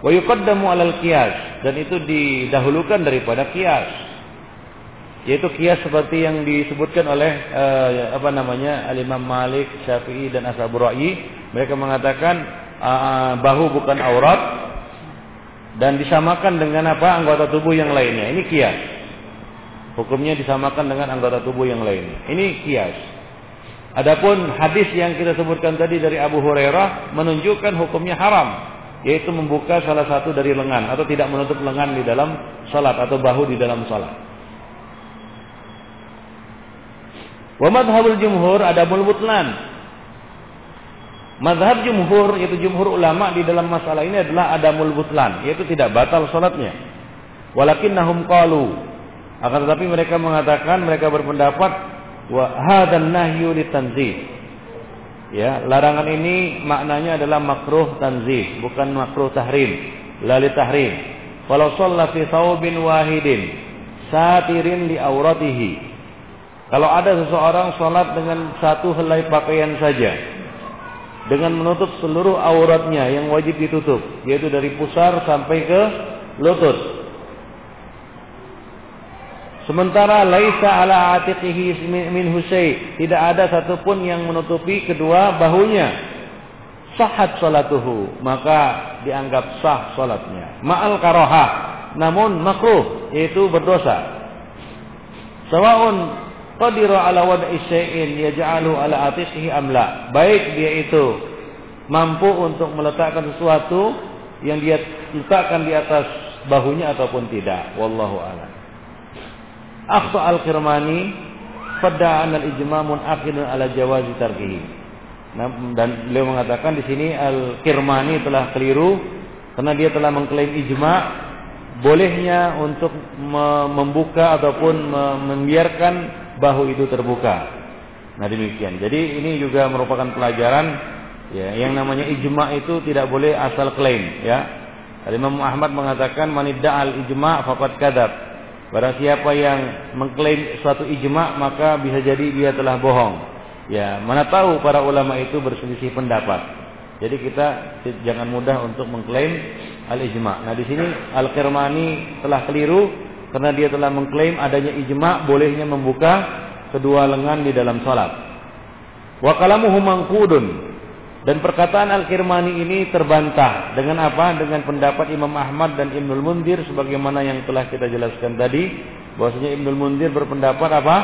Wa yuqaddamu 'alal qiyas, dan itu didahulukan daripada qiyas, yaitu qiyas seperti yang disebutkan oleh eh, apa namanya Al-Imam Malik, Syafi'i dan ashabur ra'yi. Mereka mengatakan eh, bahu bukan aurat dan disamakan dengan apa, anggota tubuh yang lainnya. Ini qiyas, hukumnya disamakan dengan anggota tubuh yang lainnya. Ini qiyas. Adapun hadis yang kita sebutkan tadi dari Abu Hurairah menunjukkan hukumnya haram, yaitu membuka salah satu dari lengan atau tidak menutup lengan di dalam salat atau bahu di dalam salat. Wa madhabul jumhur adabul butlan. Madhab jumhur, yaitu jumhur ulama di dalam masalah ini adalah adamul butlan, yaitu tidak batal salatnya. Walakinnahum qalu, akan tetapi mereka mengatakan, mereka berpendapat Wa hadzan nahyu litanzih. Ya, larangan ini maknanya adalah makruh tanzih, bukan makruh tahrim, la li tahrim. Walau shalla fi thawbin wahidin satirin li auratihi. Kalau ada seseorang salat dengan satu helai pakaian saja, dengan menutup seluruh auratnya yang wajib ditutup, yaitu dari pusar sampai ke lutut. Sementara laisa ala atiqihi min husay, tidak ada satupun yang menutupi kedua bahunya, sahhat salatuhu, maka dianggap sah salatnya. Ma'al karahah, namun makruh, yaitu berdosa. Sawa'un qadira ala wad'i syai'in yaj'alu ala atiqihi amla, baik dia itu mampu untuk meletakkan sesuatu yang dia letakkan di atas bahunya ataupun tidak. Wallahu a'lam. Akhta al-Kirmani fadda'an al-ijma' munaqidun ala jawazi tarkihi. Dan beliau mengatakan di sini al-Kirmani telah keliru karena dia telah mengklaim ijma' bolehnya untuk membuka ataupun membiarkan bahu itu terbuka. Nah, demikian. Jadi ini juga merupakan pelajaran, ya, yang namanya ijma itu tidak boleh asal klaim, ya. Imam Ahmad mengatakan manidda al ijma faqad kadzab. Barang siapa yang mengklaim suatu ijma maka bisa jadi dia telah bohong. Ya, mana tahu para ulama itu berselisih pendapat. Jadi kita jangan mudah untuk mengklaim al ijma. Nah, di sini Al-Kirmani telah keliru karena dia telah mengklaim adanya ijma' bolehnya membuka kedua lengan di dalam salat. Wa kalamuhu manqudun, dan perkataan Al-Kirmani ini terbantah dengan apa? Dengan pendapat Imam Ahmad dan Ibnu Al-Mundhir sebagaimana yang telah kita jelaskan tadi, bahwasanya Ibnu Al-Mundhir berpendapat apa?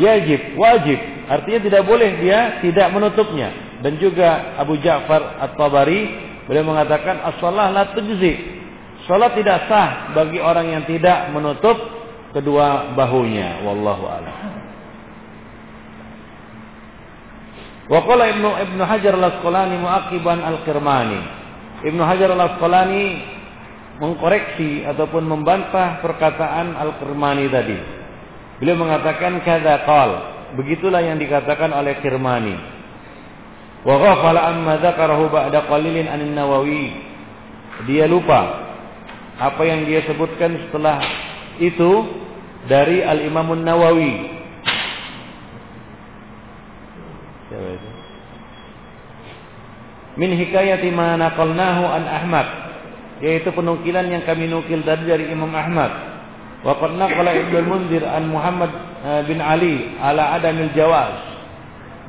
Yajib, wajib, artinya tidak boleh dia tidak menutupnya. Dan juga Abu Ja'far At-Tabari beliau mengatakan as-shalah la tujzi. Salat tidak sah bagi orang yang tidak menutup kedua bahunya. Wallahu a'lam. Wa qala Ibnu Ibnu Hajar al Asqalani mu'aqiban al-Kirmani. Ibnu Hajar al Asqalani mengkoreksi ataupun membantah perkataan al-Kirmani tadi. Beliau mengatakan kadza qal, begitulah yang dikatakan oleh Kirmani. Wa ghafala amma dzakarahu ba'da qalilin an Nawawi. Dia lupa apa yang dia sebutkan setelah itu dari Al-Imam An-Nawawi. Siapa itu? Min hikayati ma naqalnahu an Ahmad, yaitu penukilan yang kami nukil tadi dari Imam Ahmad. Wa qad naqala Ibnu Al-Mundhir an Muhammad bin Ali ala adamil jawaz.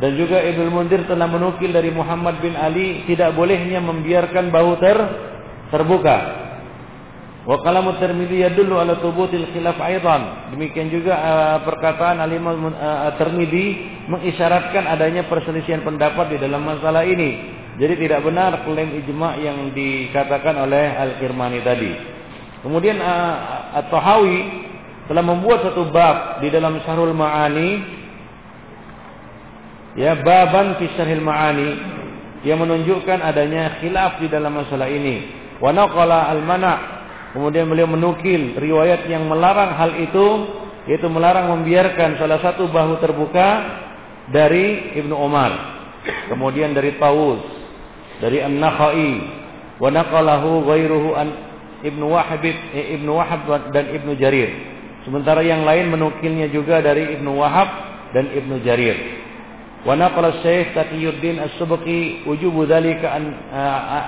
Dan juga Ibnu Al-Mundhir telah menukil dari Muhammad bin Ali tidak bolehnya membiarkan bahu ter terbuka. Wa kalamu Tirmidzi yadullu ala thubutil khilaf aidan. Demikian juga uh, perkataan Al-Imam uh, Tirmidzi mengisyaratkan adanya perselisihan pendapat di dalam masalah ini. Jadi tidak benar klaim ijma' yang dikatakan oleh Al-Kirmani tadi. Kemudian uh, At-Tahawi telah membuat satu bab di dalam Syarhul Ma'ani, ya, baban fi Syarhil Ma'ani, yang menunjukkan adanya khilaf di dalam masalah ini. Wa naqala al-mana', kemudian beliau menukil riwayat yang melarang hal itu, yaitu melarang membiarkan salah satu bahu terbuka dari Ibnu Umar, kemudian dari Tawus, dari An Nakhai, wa naqalahu ghairuhu an Ibnu Wahab, eh, Ibnu Wahab dan Ibnu Jarir. Sementara yang lain menukilnya juga dari Ibnu Wahab dan Ibnu Jarir. Wa naqala Syekh Taqiyuddin As-Subki wujubu dzalika an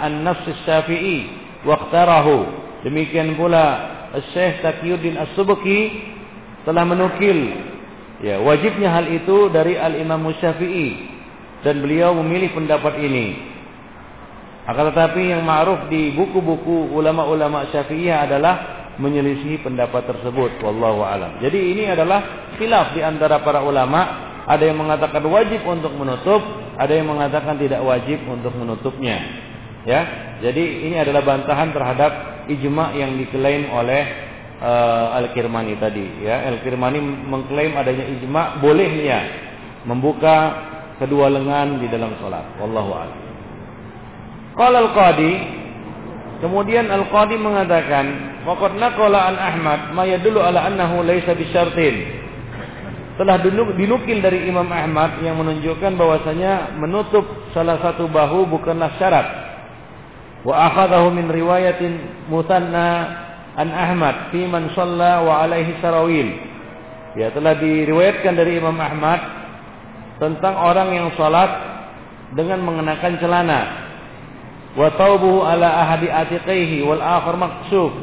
an nafs Syafi'i waqtarahu. Demikian pula Syekh Taqiyuddin As-Subki telah menukil, ya, wajibnya hal itu dari Al-Imam Syafi'i, dan beliau memilih pendapat ini. Akan tetapi yang ma'ruf di buku-buku ulama-ulama Syafi'iyah adalah menyelisihi pendapat tersebut. Wallahu a'lam. Jadi ini adalah khilaf di antara para ulama. Ada yang mengatakan wajib untuk menutup, ada yang mengatakan tidak wajib untuk menutupnya. Ya, jadi ini adalah bantahan terhadap ijma yang diklaim oleh uh, Al-Kirmani tadi, ya. Al-Kirmani mengklaim adanya ijma bolehnya membuka kedua lengan di dalam salat. Wallahu a'lam. Qala al-Qadi, kemudian Al-Qadi mengatakan faqad naqala an Ahmad ma yadullu ala annahu laysa bisyartin. telah dinukil dari Imam Ahmad yang menunjukkan bahwasanya menutup salah satu bahu bukanlah syarat. Wa akhadahu min riwayatin musanna an Ahmad fi man shalla wa alaihi sarawil. Ya, telah diriwayatkan dari Imam Ahmad tentang orang yang salat dengan mengenakan celana. Wa taubuhu ala ahadi atiqaihi wal akhar maqsuf.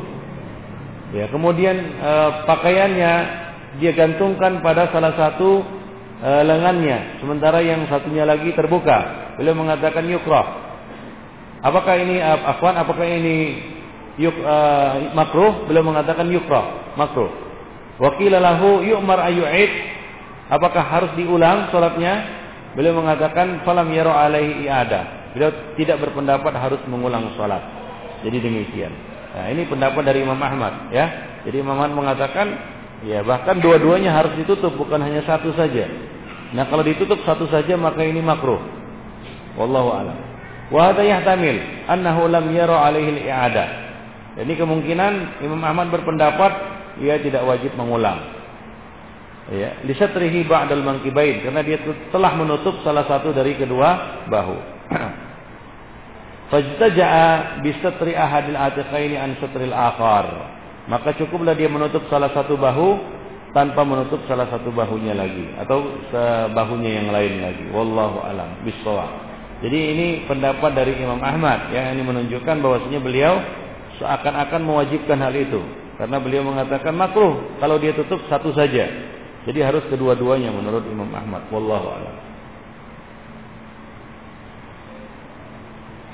Ya, kemudian e, pakaiannya dia gantungkan pada salah satu e, lengannya, sementara yang satunya lagi terbuka. Beliau mengatakan yukrah. Apakah ini afwan? Apakah ini yuk, uh, makruh? Beliau mengatakan yukrah, makruh. Wa qila lahu yu'mar ayu'id. Apakah harus diulang salatnya? Beliau mengatakan falam yara alaihi i'adah. Beliau tidak berpendapat harus mengulang salat. Jadi demikian. Nah, ini pendapat dari Imam Ahmad, ya. Jadi Imam Ahmad mengatakan ya bahkan dua-duanya harus ditutup, bukan hanya satu saja. Nah, kalau ditutup satu saja maka ini makruh. Wallahu a'lam. Wa hadha yahtamil annahu lam yara alaihi al-i'adah. Ini kemungkinan Imam Ahmad berpendapat ia tidak wajib mengulang. Ya, li satrihi ba'dal mankibain, karena dia telah menutup salah satu dari kedua bahu. Fajtaja'a bi satri ahadil atiqaini an satril akhar. Maka cukuplah dia menutup salah satu bahu tanpa menutup salah satu bahunya lagi atau bahunya yang lain lagi. Wallahu alam bissawab. Jadi ini pendapat dari Imam Ahmad yang ini menunjukkan bahwasanya beliau seakan-akan mewajibkan hal itu, karena beliau mengatakan makruh kalau dia tutup satu saja. Jadi harus kedua-duanya menurut Imam Ahmad. Wallahu a'lam.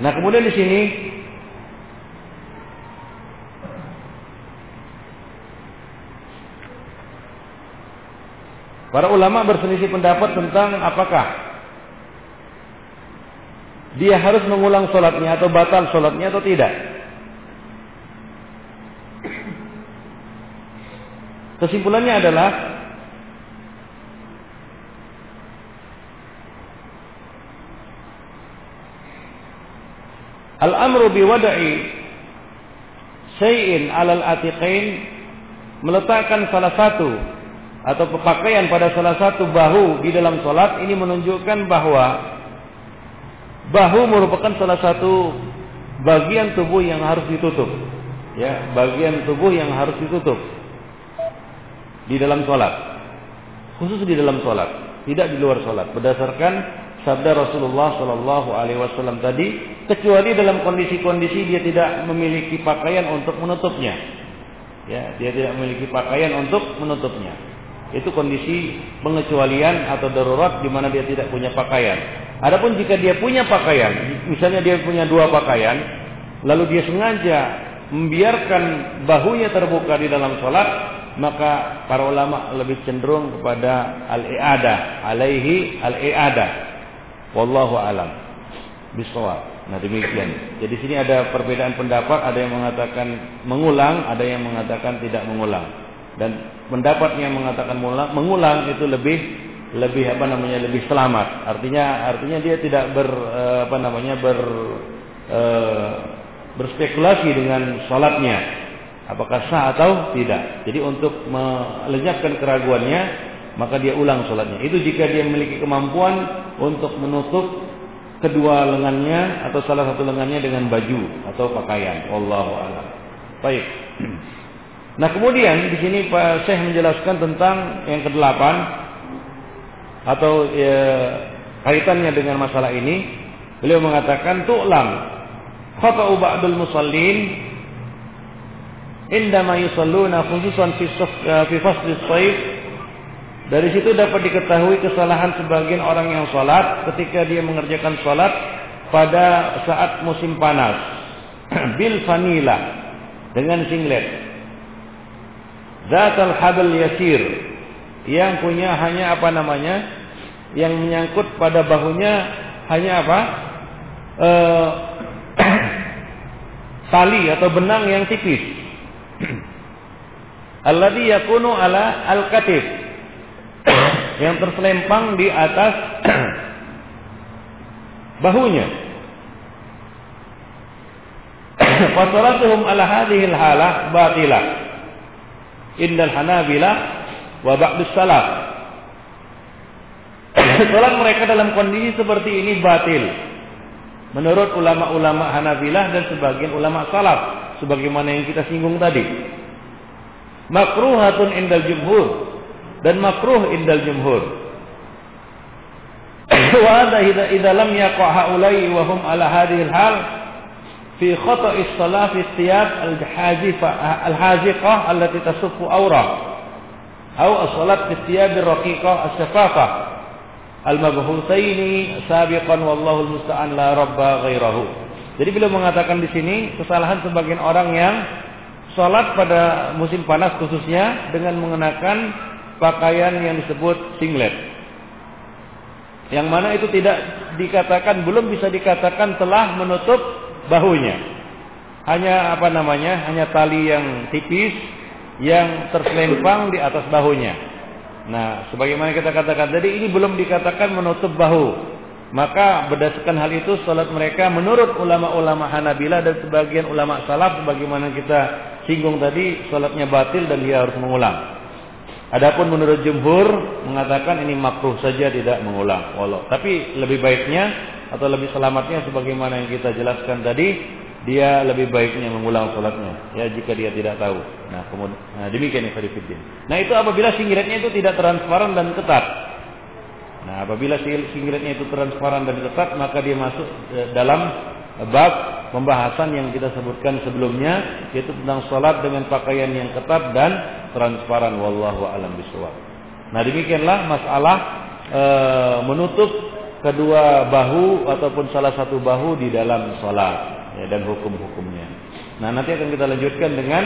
Nah, kemudian di sini para ulama berselisih pendapat tentang apakah dia harus mengulang sholatnya atau batal sholatnya atau tidak. Kesimpulannya adalah al-amru biwada'i syai'in alal atiqain, meletakkan salah satu atau pakaian pada salah satu bahu di dalam sholat, ini menunjukkan bahwa bahu merupakan salah satu bagian tubuh yang harus ditutup. Ya, bagian tubuh yang harus ditutup di dalam sholat, khusus di dalam sholat, tidak di luar sholat, berdasarkan sabda Rasulullah Shallallahu Alaihi Wasallam tadi, kecuali dalam kondisi-kondisi dia tidak memiliki pakaian untuk menutupnya. Ya, dia tidak memiliki pakaian untuk menutupnya. Itu kondisi pengecualian atau darurat di mana dia tidak punya pakaian. Adapun jika dia punya pakaian, misalnya dia punya dua pakaian, lalu dia sengaja membiarkan bahunya terbuka di dalam sholat, maka para ulama lebih cenderung kepada al-i'adah alaihi al-i'adah. Wallahu alam bishawab. Nah, demikian. Jadi sini ada perbedaan pendapat, ada yang mengatakan mengulang, ada yang mengatakan tidak mengulang. Dan pendapat yang mengatakan mengulang itu lebih lebih apa namanya lebih selamat. Artinya artinya dia tidak ber apa namanya ber e, berspekulasi dengan sholatnya, apakah sah atau tidak. Jadi untuk melenyapkan keraguannya, maka dia ulang sholatnya. Itu jika dia memiliki kemampuan untuk menutup kedua lengannya atau salah satu lengannya dengan baju atau pakaian. Wallahu a'lam. Baik. Nah, kemudian di sini Pak Syekh menjelaskan tentang yang kedelapan atau e, kaitannya dengan masalah ini. Beliau mengatakan tu'lam khata'u ba'dul musallin indama yusalluna khususan fi fi faslis shaif. Dari situ dapat diketahui kesalahan sebagian orang yang salat ketika dia mengerjakan salat pada saat musim panas bil vanila, dengan singlet zatal habl yasir, yang punya hanya apa namanya yang menyangkut pada bahunya hanya apa e, tali atau benang yang tipis. Alladhi yakunu ala al-katif, yang terselempang di atas bahunya. Fasalatuhum ala hadhil halah batilah indal hanabilah wa ba'dus salaf. Solat mereka dalam kondisi seperti ini batil menurut ulama-ulama Hanabilah dan sebagian ulama salaf, sebagaimana yang kita singgung tadi. Makruhatun indal jumhur, dan makruh indal jumhur. Wa idza lam yaqa haulai wa hum ala hadhil hal fi khata'i as-salah fi thiyab al-hazifa al-haziqah allati tasuffu awrah aw as-salat fi thiyab ar-raqiqah as-shafafah al-mabhusaini sabiqan wallahu al-musta'an la rabba ghairahu. Jadi beliau mengatakan di sini kesalahan sebagian orang yang salat pada musim panas khususnya dengan mengenakan pakaian yang disebut singlet. Yang mana itu tidak dikatakan, belum bisa dikatakan telah menutup bahunya. Hanya apa namanya? Hanya tali yang tipis yang terselempang di atas bahunya. Nah, sebagaimana kita katakan tadi, ini belum dikatakan menutup bahu. Maka berdasarkan hal itu, salat mereka menurut ulama-ulama Hanabilah dan sebagian ulama salaf, sebagaimana kita singgung tadi, salatnya batil dan dia harus mengulang. Adapun menurut jumhur mengatakan ini makruh saja, tidak mengulang. Walau, tapi lebih baiknya atau lebih selamatnya, sebagaimana yang kita jelaskan tadi, dia lebih baiknya mengulang salatnya, ya, jika dia tidak tahu. Nah, kemudian, nah demikian yang Khaliduddin. Nah, itu apabila singletnya itu tidak transparan dan ketat. Nah, apabila singletnya itu transparan dan ketat, maka dia masuk dalam bab pembahasan yang kita sebutkan sebelumnya, yaitu tentang salat dengan pakaian yang ketat dan transparan. Wallahu a'lam bishawab. Nah, demikianlah masalah e, menutup kedua bahu ataupun salah satu bahu di dalam salat, ya, dan hukum-hukumnya. Nah, nanti akan kita lanjutkan dengan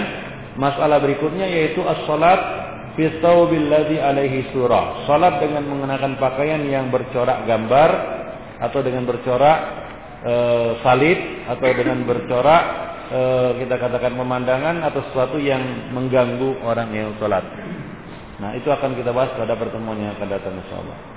masalah berikutnya, yaitu as-salat fi tsaubil ladzi alaihi surah. Salat dengan mengenakan pakaian yang bercorak gambar atau dengan bercorak e, salib atau dengan bercorak e, kita katakan pemandangan atau sesuatu yang mengganggu orang yang salat. Nah, itu akan kita bahas pada pertemuan yang akan datang insyaallah.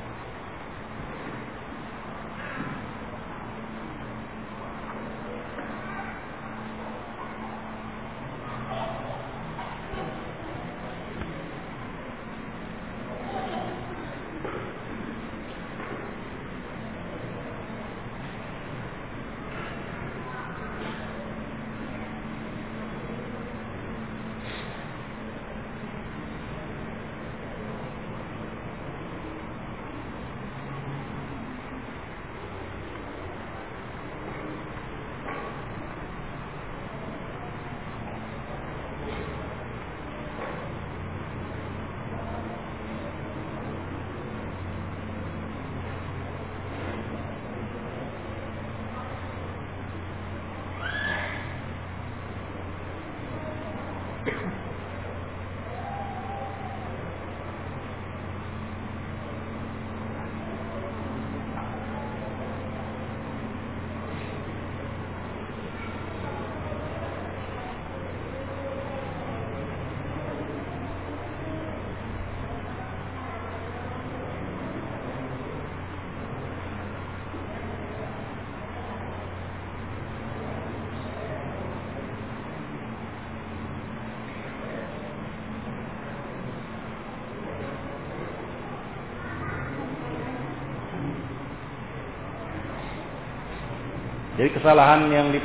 Jadi kesalahan yang di,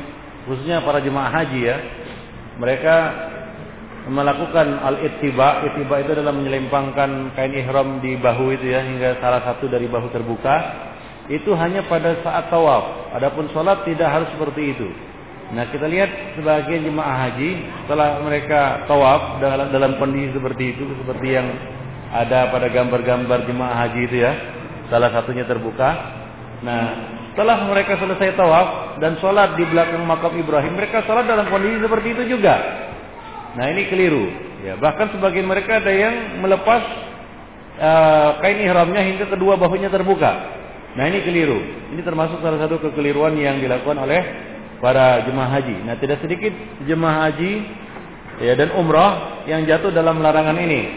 khususnya para jemaah haji, ya, mereka melakukan al-ittiba. Ittiba itu adalah menyelempangkan kain ihram di bahu itu, ya, hingga salah satu dari bahu terbuka. Itu hanya pada saat tawaf. Adapun sholat tidak harus seperti itu. Nah, kita lihat sebagian jemaah haji setelah mereka tawaf dalam, dalam kondisi seperti itu, seperti yang ada pada gambar-gambar jemaah haji itu, ya, salah satunya terbuka. Nah, setelah mereka selesai tawaf dan sholat di belakang makam Ibrahim, mereka sholat dalam kondisi seperti itu juga. Nah, ini keliru, ya. Bahkan sebagian mereka ada yang melepas uh, kain ihramnya hingga kedua bahunya terbuka. Nah, ini keliru. Ini termasuk salah satu kekeliruan yang dilakukan oleh para jemaah haji. Nah, tidak sedikit jemaah haji, ya, dan umrah yang jatuh dalam larangan ini.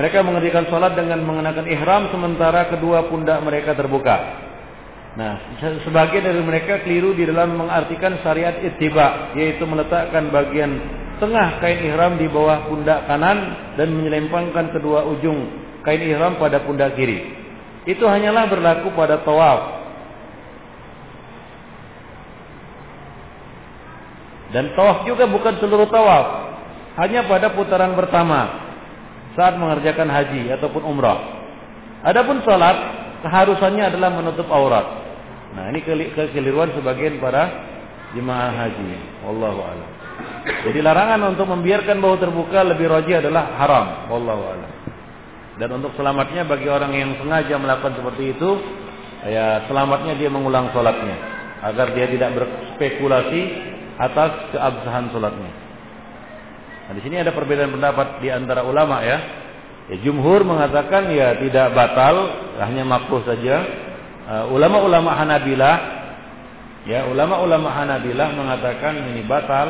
Mereka mengerjakan sholat dengan mengenakan ihram sementara kedua pundak mereka terbuka. Nah, sebagian dari mereka keliru di dalam mengartikan syariat ittiba, yaitu meletakkan bagian tengah kain ihram di bawah pundak kanan dan menyelempangkan kedua ujung kain ihram pada pundak kiri. itu hanyalah berlaku pada tawaf. Dan tawaf juga bukan seluruh tawaf, hanya pada putaran pertama saat mengerjakan haji ataupun umrah. Adapun salat keharusannya adalah menutup aurat. Nah, ini kekeliruan sebagian para jemaah haji. Wallahu a'lam. Jadi larangan untuk membiarkan bahu terbuka lebih rajih adalah haram. Wallahu a'lam. Dan untuk selamatnya bagi orang yang sengaja melakukan seperti itu, ya selamatnya dia mengulang sholatnya agar dia tidak berspekulasi atas keabsahan sholatnya. Nah, di sini ada perbedaan pendapat di antara ulama ya. Ya jumhur mengatakan ya tidak batal, hanya makruh saja. Ulama-ulama uh, Hanabilah, ya ulama-ulama Hanabilah mengatakan ini batal,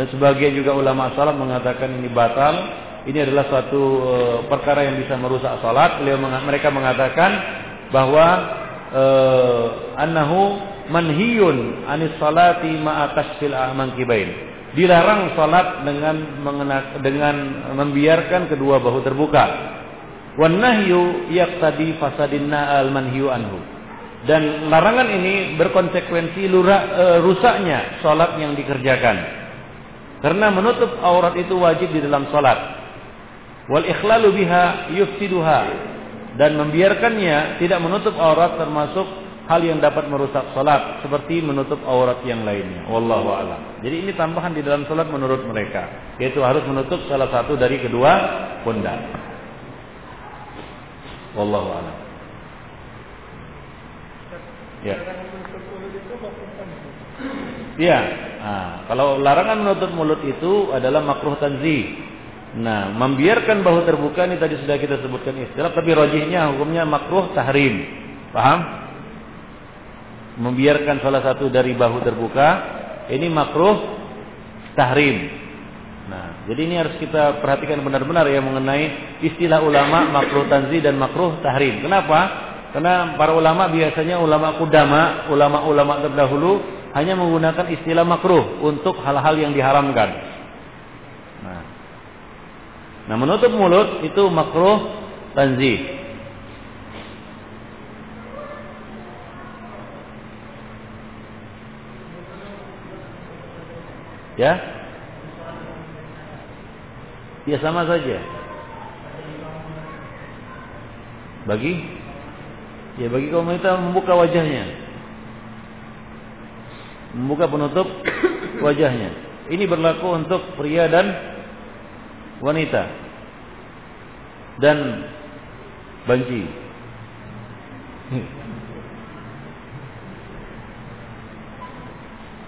dan sebagian juga ulama salaf mengatakan ini batal. Ini adalah suatu perkara yang bisa merusak salat. Beliau mereka mengatakan bahwa eh, annahu manhiyun anis salati ma'a tashfil mankibain. Dilarang salat dengan mengenak, dengan membiarkan kedua bahu terbuka. Wan nahyu yaqtadi fasadinna al manhiyu anhu. Dan larangan ini berkonsekuensi lurah, eh, rusaknya salat yang dikerjakan. Karena menutup aurat itu wajib di dalam salat. Wal ikhlalu biha yufsiduha, dan membiarkannya tidak menutup aurat termasuk hal yang dapat merusak salat seperti menutup aurat yang lainnya. Wallahu a'lam. Jadi ini tambahan di dalam salat menurut mereka, yaitu harus menutup salah satu dari kedua pundak. Wallahu a'lam. Ya. Ya. Nah, kalau larangan menutup mulut itu adalah makruh tanzih. Nah, membiarkan bahu terbuka ini tadi sudah kita sebutkan istilah, tapi rajihnya hukumnya makruh tahrim. Paham? Membiarkan salah satu dari bahu terbuka ini makruh tahrim. Nah, jadi ini harus kita perhatikan benar-benar ya mengenai istilah ulama makruh tanzih dan makruh tahrim. Kenapa? Karena para ulama biasanya ulama qudama, ulama-ulama terdahulu hanya menggunakan istilah makruh untuk hal-hal yang diharamkan. Nah, Nah menutup mulut itu makruh tanzih. Ya, ya sama saja. Bagi, ya bagi kaum wanita membuka wajahnya, membuka penutup wajahnya. Ini berlaku untuk pria dan wanita dan banci.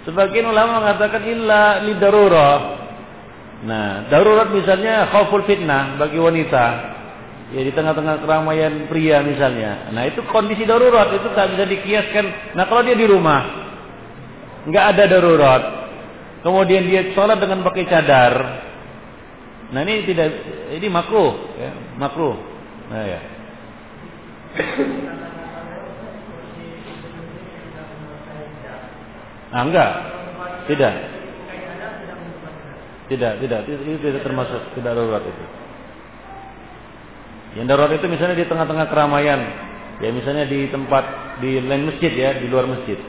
Sebagian ulama mengatakan illa lidarurah. Nah, darurat misalnya khauful fitnah bagi wanita, ya di tengah-tengah keramaian pria misalnya. Nah, itu kondisi darurat, itu tak bisa dikiaskan. Nah, kalau dia di rumah enggak ada darurat, kemudian dia sholat dengan pakai cadar. Nah ini tidak, ini makruh, ya, makruh. Nah ya. Ah enggak, tidak, tidak, tidak, itu tidak termasuk tidak darurat itu. Yang darurat itu misalnya di tengah-tengah keramaian, ya misalnya di tempat di lain masjid ya, di luar masjid.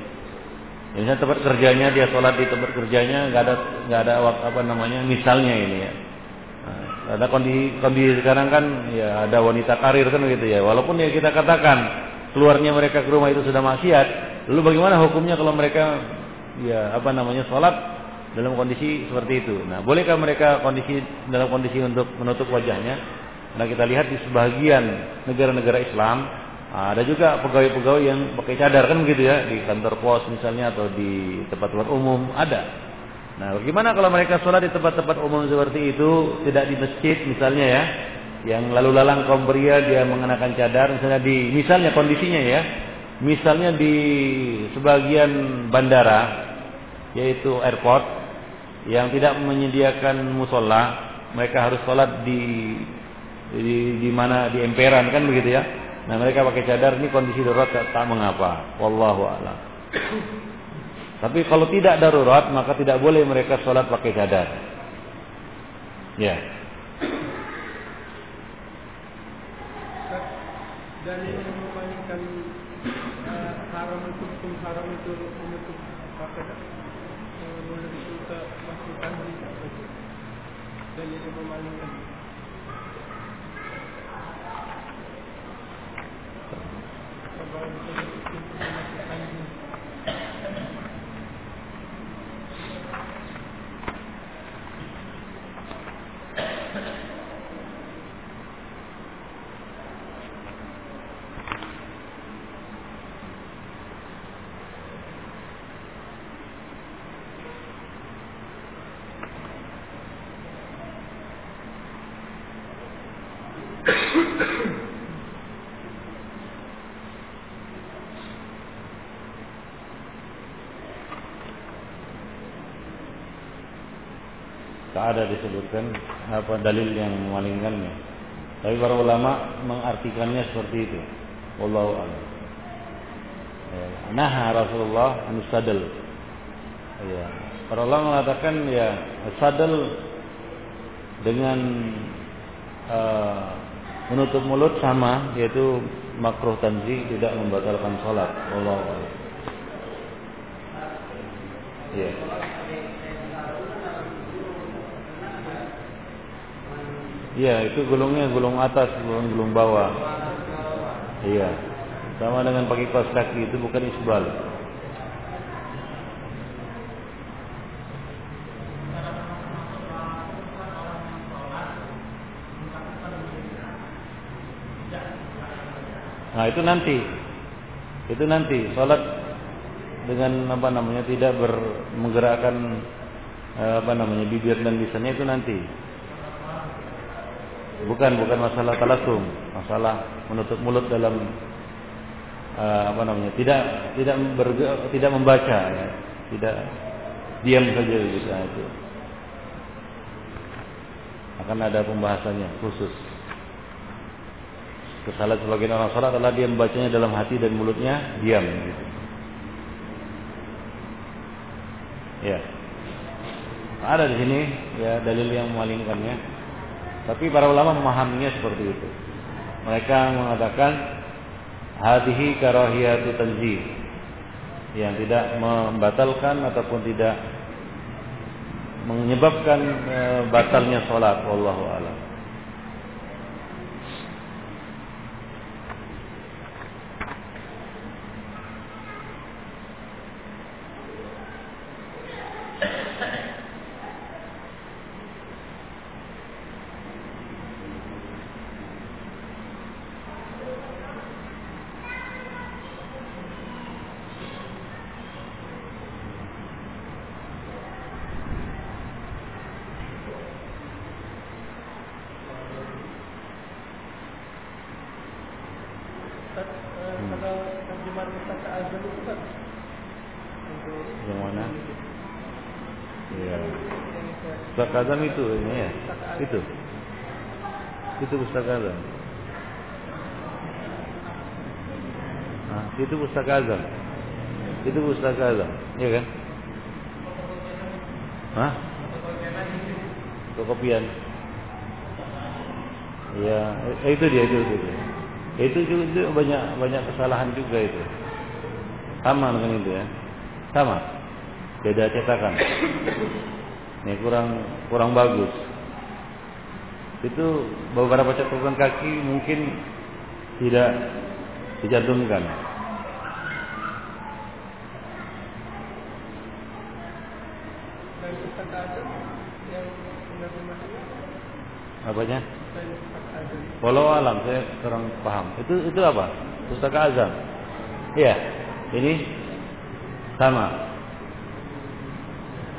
Ya, misalnya tempat kerjanya dia sholat di tempat kerjanya, enggak ada, enggak ada apa namanya, misalnya ini ya. Ada kondisi, kondisi sekarang kan ya ada wanita karir kan gitu ya. Walaupun ya kita katakan keluarnya mereka ke rumah itu sudah maksiat. Lalu bagaimana hukumnya kalau mereka ya apa namanya sholat dalam kondisi seperti itu? Nah, bolehkah mereka kondisi dalam kondisi untuk menutup wajahnya? Nah, kita lihat di sebagian negara-negara Islam ada juga pegawai-pegawai yang pakai cadar kan gitu ya, di kantor pos misalnya atau di tempat-tempat umum ada. Nah, bagaimana kalau mereka sholat di tempat-tempat umum seperti itu, tidak di masjid misalnya ya, yang lalu lalang kaum pria dia mengenakan cadar, misalnya di, misalnya kondisinya ya, misalnya di sebagian bandara, yaitu airport, yang tidak menyediakan musola, mereka harus sholat di di, di mana di emperan kan begitu ya. Nah, mereka pakai cadar, ini kondisi darurat tak, tak mengapa. Wallahu a'lam. Tapi kalau tidak darurat maka tidak boleh mereka sholat pakai cadar. Ya. Dan yang paling untuk menutup makanan melalui syurga masuk tanah dan yang memalukan. Tak ada disebutkan apa dalil yang memalingkannya. Tapi para ulama mengartikannya seperti itu. Wallahu a'lam. Naha Rasulullah an-sadl. Ya. Para ulama mengatakan ya sadl dengan uh, menutup mulut sama, yaitu makruh tanzih, tidak membatalkan salat. Wallahu a'lam. Ya. Ya, itu gulungnya gulung atas, bukan gulung bawah. Iya. Sama dengan pakai kaos kaki, itu bukan isbal. Nah, itu nanti. Itu nanti salat dengan apa namanya tidak ber, menggerakkan apa namanya bibir dan lisannya, itu nanti. Bukan bukan masalah talassum, masalah menutup mulut dalam uh, apa namanya? Tidak tidak berge, tidak membaca ya. Tidak diam saja gitu itu. Akan ada pembahasannya khusus. Kesalahan sebagian orang salat adalah dia membacanya dalam hati dan mulutnya diam gitu. Ya. Ada di sini ya dalil yang memalingkannya. Tapi para ulama memahaminya seperti itu. Mereka mengatakan hadhihi karahiyatu tanzih, yang tidak membatalkan ataupun tidak menyebabkan e, batalnya salat. Wallahu a'lam. Azam itu ini ya. Itu. Itu pustaka azam. Nah, itu pustaka azam. Itu pustaka azam, iya kan? Hah? Kekopian. Ya, eh, itu dia itu itu. Itu juga banyak banyak kesalahan juga itu. Sama dengan itu ya. Sama. Beda cetakan. Ini kurang kurang bagus. Itu beberapa catatan kaki mungkin tidak dicantumkan. Apanya? Walau alam, saya kurang paham. Itu itu apa? Pustaka azam. Iya. Ini sama.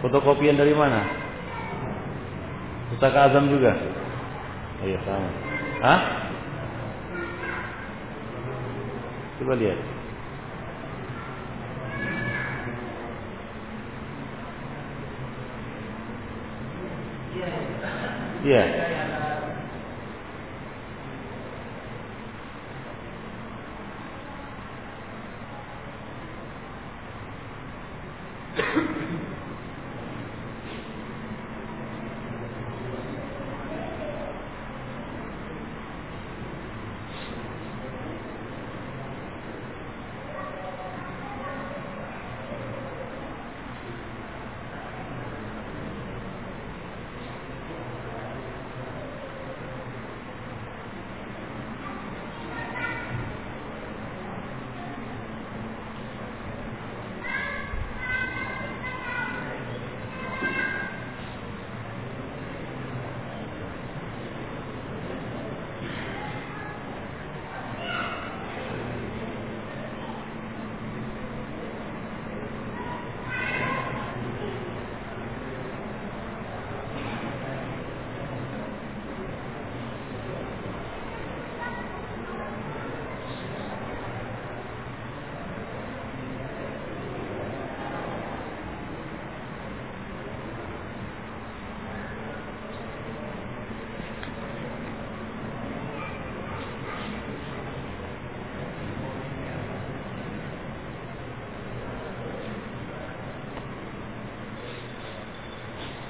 Fotokopian dari mana? Pustaka azam juga. Oh, iya sama. Hah? Coba lihat. Iya. Yeah.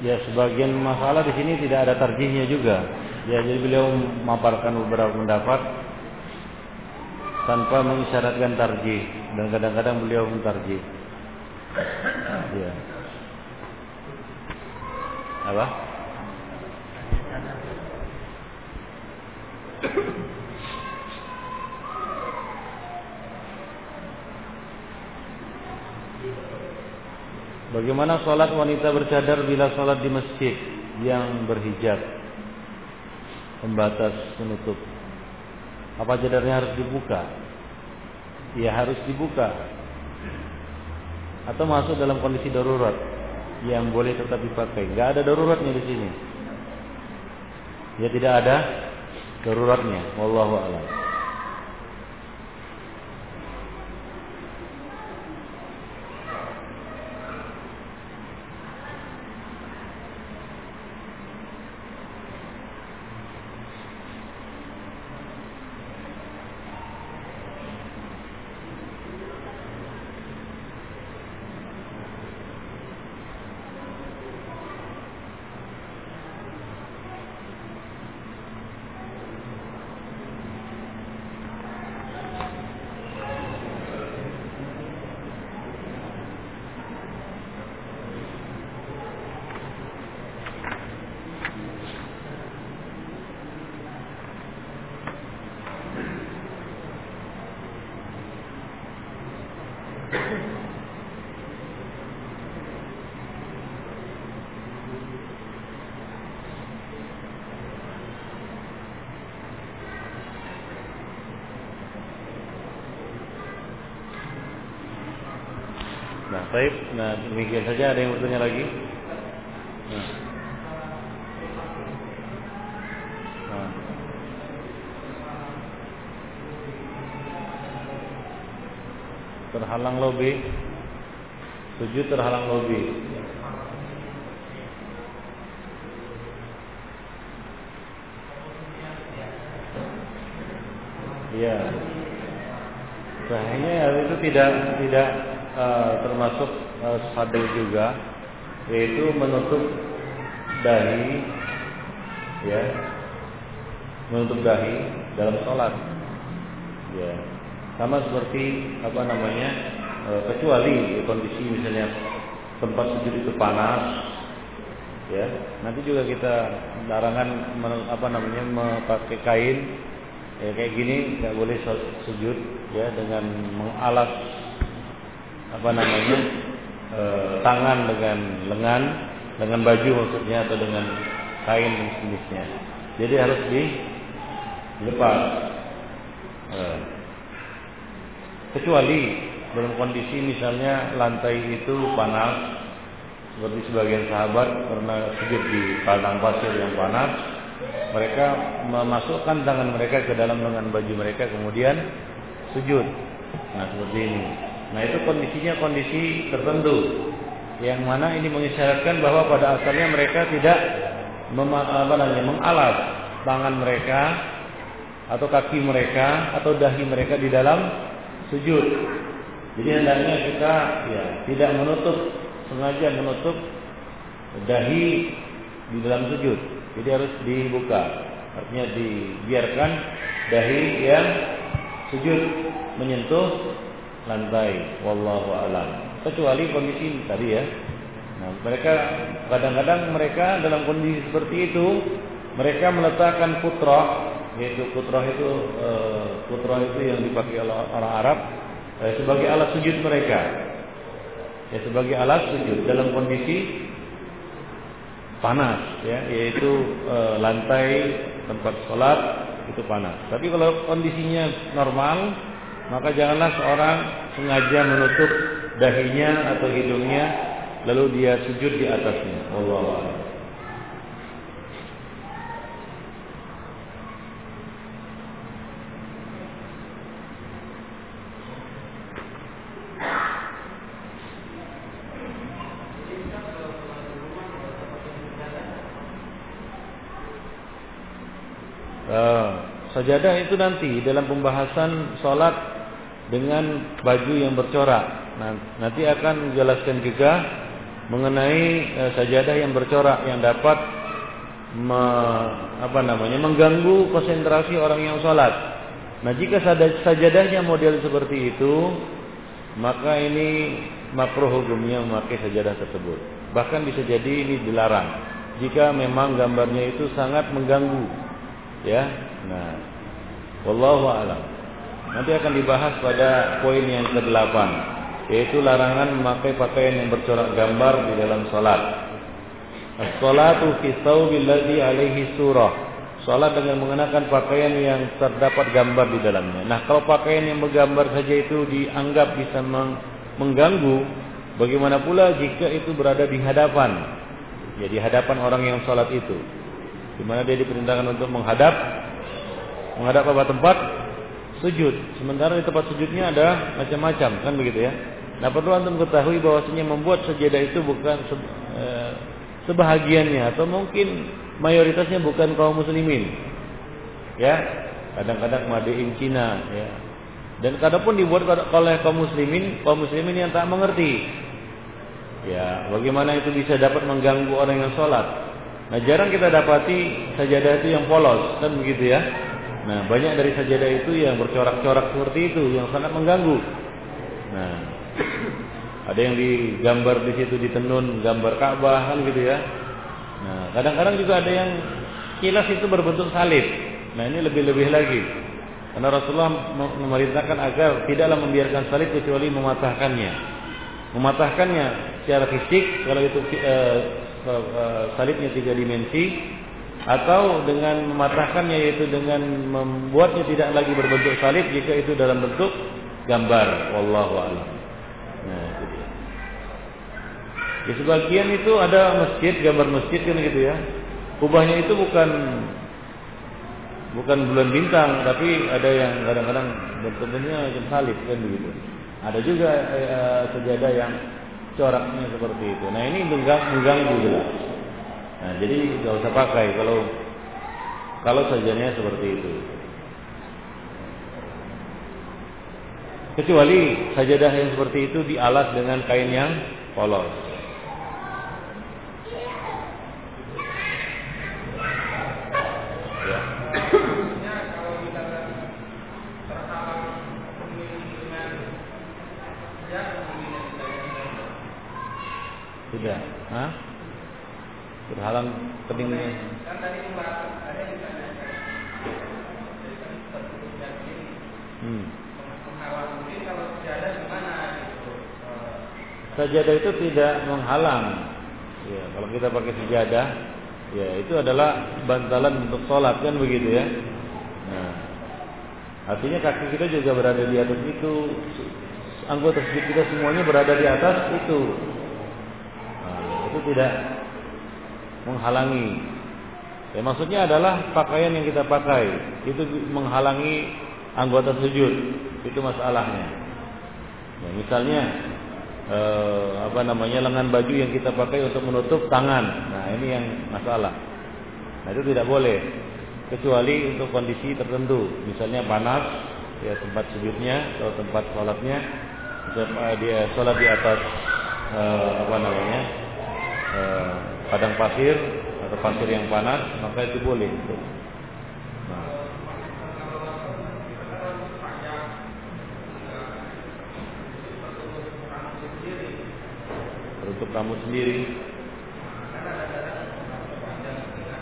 Ya, sebagian masalah di sini tidak ada tarjihnya juga. Ya, jadi beliau memaparkan beberapa pendapat tanpa mengisyaratkan tarjih, dan kadang-kadang beliau pun tarjih. Ya. Apa? Bagaimana sholat wanita bercadar bila sholat di masjid yang berhijab, pembatas penutup? Apa cadarnya harus dibuka? Ya, harus dibuka. Atau masuk dalam kondisi darurat yang boleh tetap dipakai. Gak ada daruratnya di sini. Ya, tidak ada daruratnya. Wallahu a'lam. Baik, nah demikian saja. Ada yang bertanya lagi? Nah. Nah. Terhalang lobi, sujud terhalang lobi. Ya, bahayanya itu tidak tidak. Uh, termasuk uh, sadel juga, yaitu menutup dahi, ya, menutup dahi dalam sholat, ya, sama seperti apa namanya, uh, kecuali ya, kondisi misalnya tempat sujud itu panas, ya, nanti juga kita larangan apa namanya memakai kain, ya, kayak gini nggak boleh sujud, ya, dengan mengalas apa namanya e, tangan dengan lengan, dengan baju maksudnya, atau dengan kain dan jenisnya. Jadi harus dilepas, e, kecuali dalam kondisi misalnya lantai itu panas, seperti sebagian sahabat karena sujud di padang pasir yang panas, mereka memasukkan tangan mereka ke dalam lengan baju mereka kemudian sujud. Nah, seperti ini. Nah, itu kondisinya kondisi tertentu yang mana ini mengisyaratkan bahwa pada asalnya mereka tidak apa namanya mengalas tangan mereka atau kaki mereka atau dahi mereka di dalam sujud. Jadi hendaknya kita ya tidak menutup, sengaja menutup dahi di dalam sujud. Jadi harus dibuka, artinya dibiarkan dahi yang sujud menyentuh lantai. Wallahu a'lam. Kecuali kondisi tadi, ya. Nah, mereka kadang-kadang mereka dalam kondisi seperti itu mereka meletakkan putrah, yaitu putrah itu e, putrah itu yang dipakai oleh orang Arab e, sebagai alas sujud mereka. Ya, sebagai alas sujud dalam kondisi panas, ya, yaitu e, lantai tempat sholat itu panas. Tapi kalau kondisinya normal, maka janganlah seorang sengaja menutup dahinya atau hidungnya lalu dia sujud di atasnya. Wallahu a'lam. Uh, sajadah itu nanti dalam pembahasan sholat dengan baju yang bercorak. Nanti akan menjelaskan juga mengenai eh, sajadah yang bercorak yang dapat me, apa namanya mengganggu konsentrasi orang yang sholat. Nah, jika sajadahnya model seperti itu, maka ini makruh hukumnya memakai sajadah tersebut. Bahkan bisa jadi ini dilarang jika memang gambarnya itu sangat mengganggu, ya. Nah, wallahu a'lam. Nanti akan dibahas pada poin yang kedelapan, yaitu larangan memakai pakaian yang bercorak gambar di dalam salat. As-salatu fi tsaubil ladzi alaihi surah. Salat dengan mengenakan pakaian yang terdapat gambar di dalamnya. Nah, kalau pakaian yang bergambar saja itu dianggap bisa mengganggu, bagaimana pula jika itu berada di hadapan, ya, di hadapan orang yang sholat itu, di mana dia diperintahkan untuk menghadap, menghadap apa tempat sujud. Sementara di tempat sujudnya ada macam-macam, kan begitu ya. Nah, perlu antum ketahui bahwasanya membuat sajadah itu bukan se, e, sebahagiannya atau mungkin mayoritasnya bukan kaum muslimin, ya. Kadang-kadang made in Cina, ya. Dan kadang pun dibuat oleh kaum muslimin, kaum muslimin yang tak mengerti. Ya, bagaimana itu bisa dapat mengganggu orang yang sholat. Nah, jarang kita dapati sajadah itu yang polos, kan begitu ya. Nah, banyak dari sajadah itu yang bercorak-corak seperti itu, yang sangat mengganggu. Nah, ada yang digambar di situ ditenun gambar Ka'bah, kan gitu ya. Nah, kadang-kadang juga ada yang kilas itu berbentuk salib. Nah, ini lebih-lebih lagi. Karena Rasulullah memerintahkan agar tidaklah membiarkan salib kecuali mematahkannya. Mematahkannya secara fisik, kalau itu e, e, salibnya tiga dimensi, atau dengan mematahkannya yaitu dengan membuatnya tidak lagi berbentuk salib jika itu dalam bentuk gambar. Wallahu a'lam. Nah, gitu. Di sebagian itu ada masjid, gambar masjid kan gitu ya. Kubahnya itu bukan Bukan bulan bintang, tapi ada yang kadang-kadang bentuknya macam salib kan begitu. Ada juga e, sejadah yang coraknya seperti itu. Nah, ini mengganggu jelas. Nah, jadi nggak usah pakai kalau kalau sajadahnya seperti itu. Kecuali sajadah yang seperti itu dialas dengan kain yang polos. Tidak, ah, berhalang ketinggian. Hmm. Sajadah itu tidak menghalang. Ya, kalau kita pakai sajadah, ya itu adalah bantalan untuk sholat kan begitu ya. Nah, artinya kaki kita juga berada di atas itu, anggota tubuh kita semuanya berada di atas itu. Itu tidak menghalangi. Ya, maksudnya adalah pakaian yang kita pakai itu menghalangi anggota sujud, itu masalahnya. Ya, misalnya eh, apa namanya lengan baju yang kita pakai untuk menutup tangan. Nah, ini yang masalah. Nah, itu tidak boleh kecuali untuk kondisi tertentu. Misalnya panas, ya tempat sujudnya atau tempat sholatnya, dia sholat di atas eh, apa namanya? padang pasir atau pasir yang panas, maka itu boleh. Nah. Untuk rambut sendiri.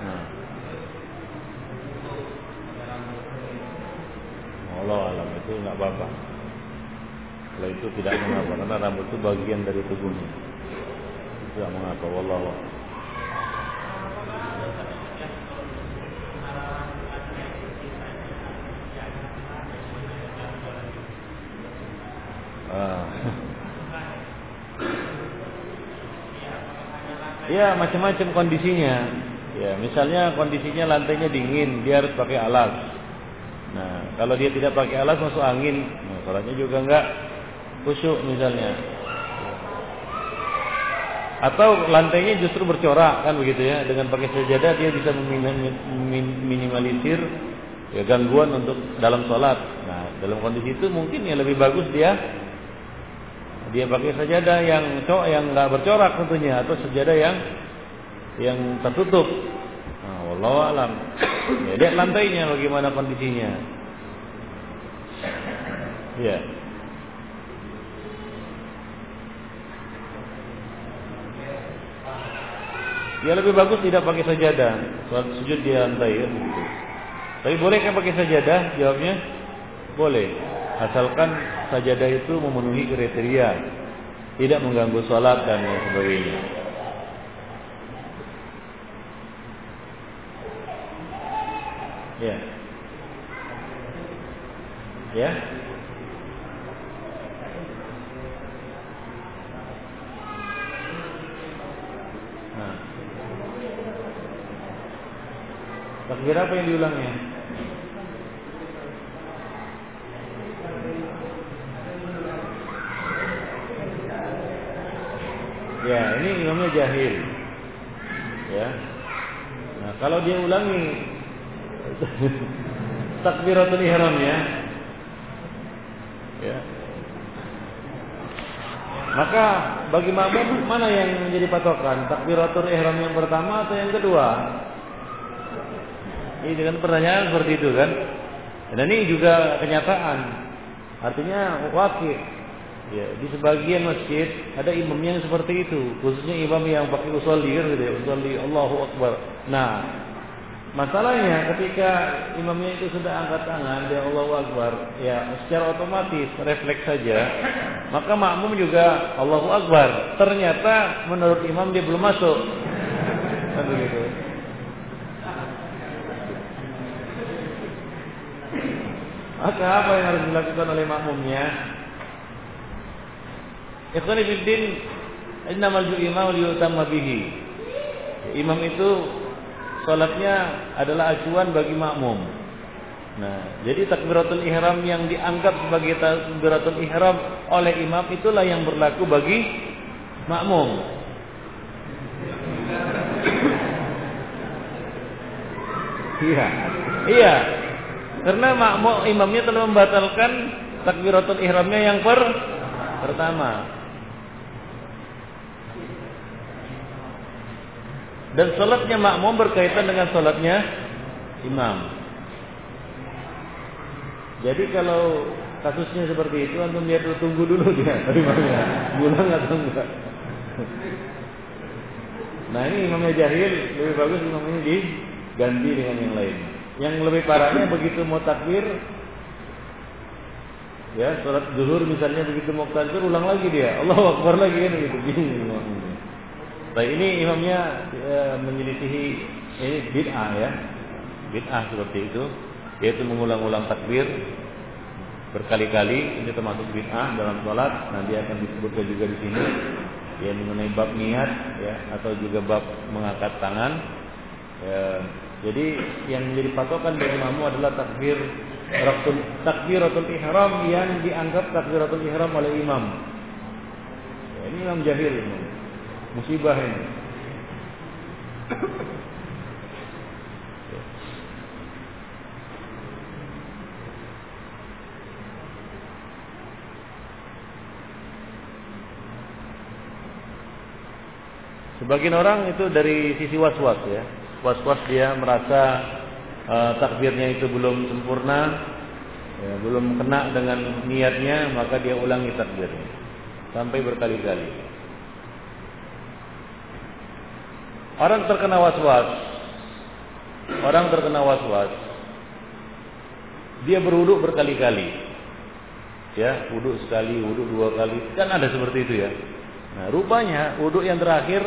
Nah. Allah alam itu nggak apa-apa. Kalau itu tidak mengapa, karena rambut itu bagian dari tubuhnya. Tidak mengapa, wallahu a'lam. Ah. Ya, macam-macam kondisinya. Ya, misalnya kondisinya lantainya dingin, dia harus pakai alas. Nah, kalau dia tidak pakai alas masuk angin, nah, salatnya juga enggak khusyuk misalnya. Atau lantainya justru bercorak kan begitu ya, dengan pakai sajadah dia bisa meminimalisir ya, gangguan untuk dalam sholat. Nah, dalam kondisi itu mungkin ya lebih bagus dia dia pakai sajadah yang co yang enggak bercorak tentunya, atau sajadah yang yang tertutup. Nah, wallahu alam. Ya, lihat lantainya bagaimana kondisinya. Ya. Dia lebih bagus tidak pakai sajadah. Saat sujud dia lantai ya, gitu. Tapi bolehkah pakai sajadah? Jawabnya boleh. Asalkan sajadah itu memenuhi kriteria, tidak mengganggu salat dan lain sebagainya. Ya. Ya. Nah. Takbir apa yang diulangnya? Ya, ini imamnya jahil. Ya. Nah, kalau dia ulangi takbiratul ihramnya, ya, maka bagi makmum mana yang menjadi patokan? Takbiratul ihram yang pertama atau yang kedua? Ini kan pertanyaan seperti itu kan? Dan ini juga kenyataan. Artinya wakil. Ya, di sebagian masjid ada imamnya yang seperti itu, khususnya imam yang pakai usolli gitu ya, usolli Allahu Akbar. Nah, masalahnya ketika imamnya itu sudah angkat tangan, dia Allahu Akbar, ya secara otomatis refleks saja, maka makmum juga Allahu Akbar. Ternyata menurut imam dia belum masuk. Kan begitu. Maka apa yang harus dilakukan oleh makmumnya? Ikhwan fil din, innamal imam liyutamma bihi. Imam itu salatnya adalah acuan bagi makmum. Nah, jadi takbiratul ihram yang dianggap sebagai takbiratul ihram oleh imam itulah yang berlaku bagi makmum. Iya. Iya. Karena makmum imamnya telah membatalkan takbiratul ihramnya yang per pertama. Dan salatnya makmum berkaitan dengan salatnya imam. Jadi kalau kasusnya seperti itu, antum lihat dulu, tunggu dulu dia imamnya, pulang atau enggak. Nah ini imamnya jahil, lebih bagus imam ini diganti dengan yang lain. Yang lebih parahnya begitu mau takbir, ya salat zuhur misalnya begitu mau takbir, ulang lagi dia, Allahu Akbar lagi kan begitu. Baik, ini imamnya e, menyelisihi ini bid'ah ya. Bid'ah seperti itu, yaitu mengulang-ulang takbir berkali-kali, ini termasuk bid'ah dalam salat. Nanti akan disebutkan juga di sini ya mengenai bab niat ya, atau juga bab mengangkat tangan. E, jadi yang menjadi patokan dari makmum adalah takbir ratul takbiratul ihram yang dianggap takbiratul ihram oleh imam. Ya, ini imam jahil ini. Musibah ini. Sebagian orang itu dari sisi was-was ya. Was-was dia merasa uh, takbirnya itu belum sempurna, ya, belum kena dengan niatnya, maka dia ulangi takbirnya sampai berkali-kali. Orang terkena waswas, orang terkena waswas, dia berwuduk berkali-kali, ya wuduk sekali, wuduk dua kali, kan ada seperti itu ya. Nah rupanya wuduk yang terakhir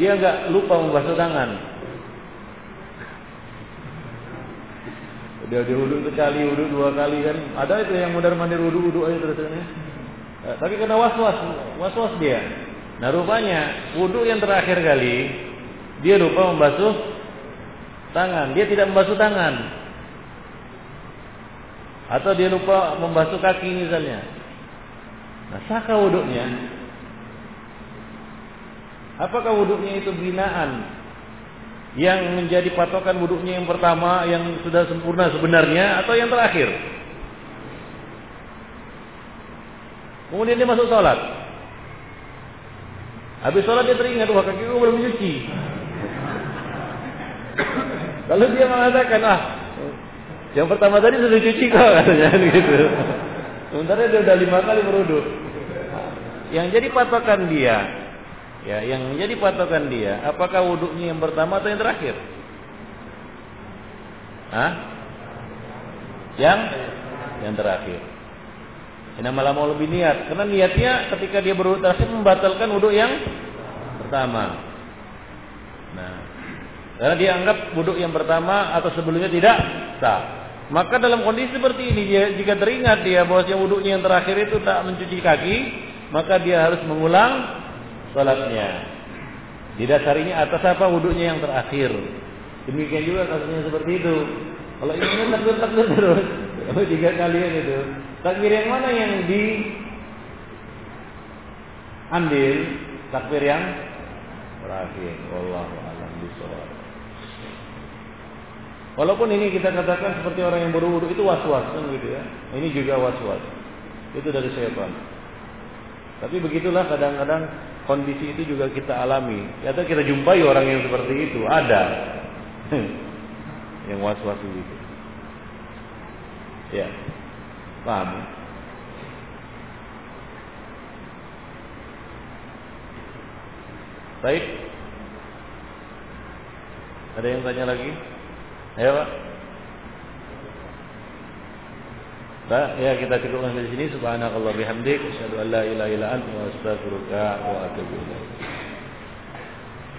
dia nggak lupa membasuh tangan. Dia dia wuduk sekali, wuduk dua kali kan, ada itu yang mondar-mandir wuduk-wuduk aja terusnya. Nah, tapi kena waswas, waswas dia. Nah rupanya wudhu yang terakhir kali dia lupa membasuh tangan, dia tidak membasuh tangan, atau dia lupa membasuh kaki misalnya. Nah sahkah wudhunya? Apakah wudhunya itu binaan yang menjadi patokan wudhunya yang pertama yang sudah sempurna sebenarnya atau yang terakhir? Kemudian dia masuk solat. Habis solat dia teringat, wah kaki aku belum mencuci. Lalu dia mengatakan, ah, yang pertama tadi sudah cuci kok, katanya gitu. Sementara dia sudah lima kali meruduk. Yang jadi patokan dia, ya, yang jadi patokan dia, apakah wuduknya yang pertama atau yang terakhir? Hah? Yang yang terakhir. Ini malah mau lebih niat, karena niatnya ketika dia berwuduk terakhir membatalkan wuduk yang pertama. Nah, karena dia anggap wuduk yang pertama atau sebelumnya tidak sah. Maka dalam kondisi seperti ini, dia, jika teringat dia bahwasanya wuduknya yang terakhir itu tak mencuci kaki, maka dia harus mengulang salatnya. Didasarinya atas apa wuduknya yang terakhir. Demikian juga kasusnya seperti itu. Kalau ini takbir-takbir terus, kalau tiga kalian itu, takbir yang mana yang diambil? Takbir yang terakhir. Wallahu a'lam bishawab. Walaupun ini kita katakan seperti orang yang berwudu itu was-was kan gitu ya. Ini juga was-was. Itu dari syaitan. Tapi begitulah kadang-kadang kondisi itu juga kita alami. Atau kita jumpai orang yang seperti itu ada. Yang was-was gitu. Ya. Paham. Baik. Ada yang tanya lagi? Ayo, Pak. Pak, ya kita cukupkan dari sini. Subhanakallahumma wa bihamdika, asyhadu an la ilaha illa anta, astaghfiruka wa atubu ilaik.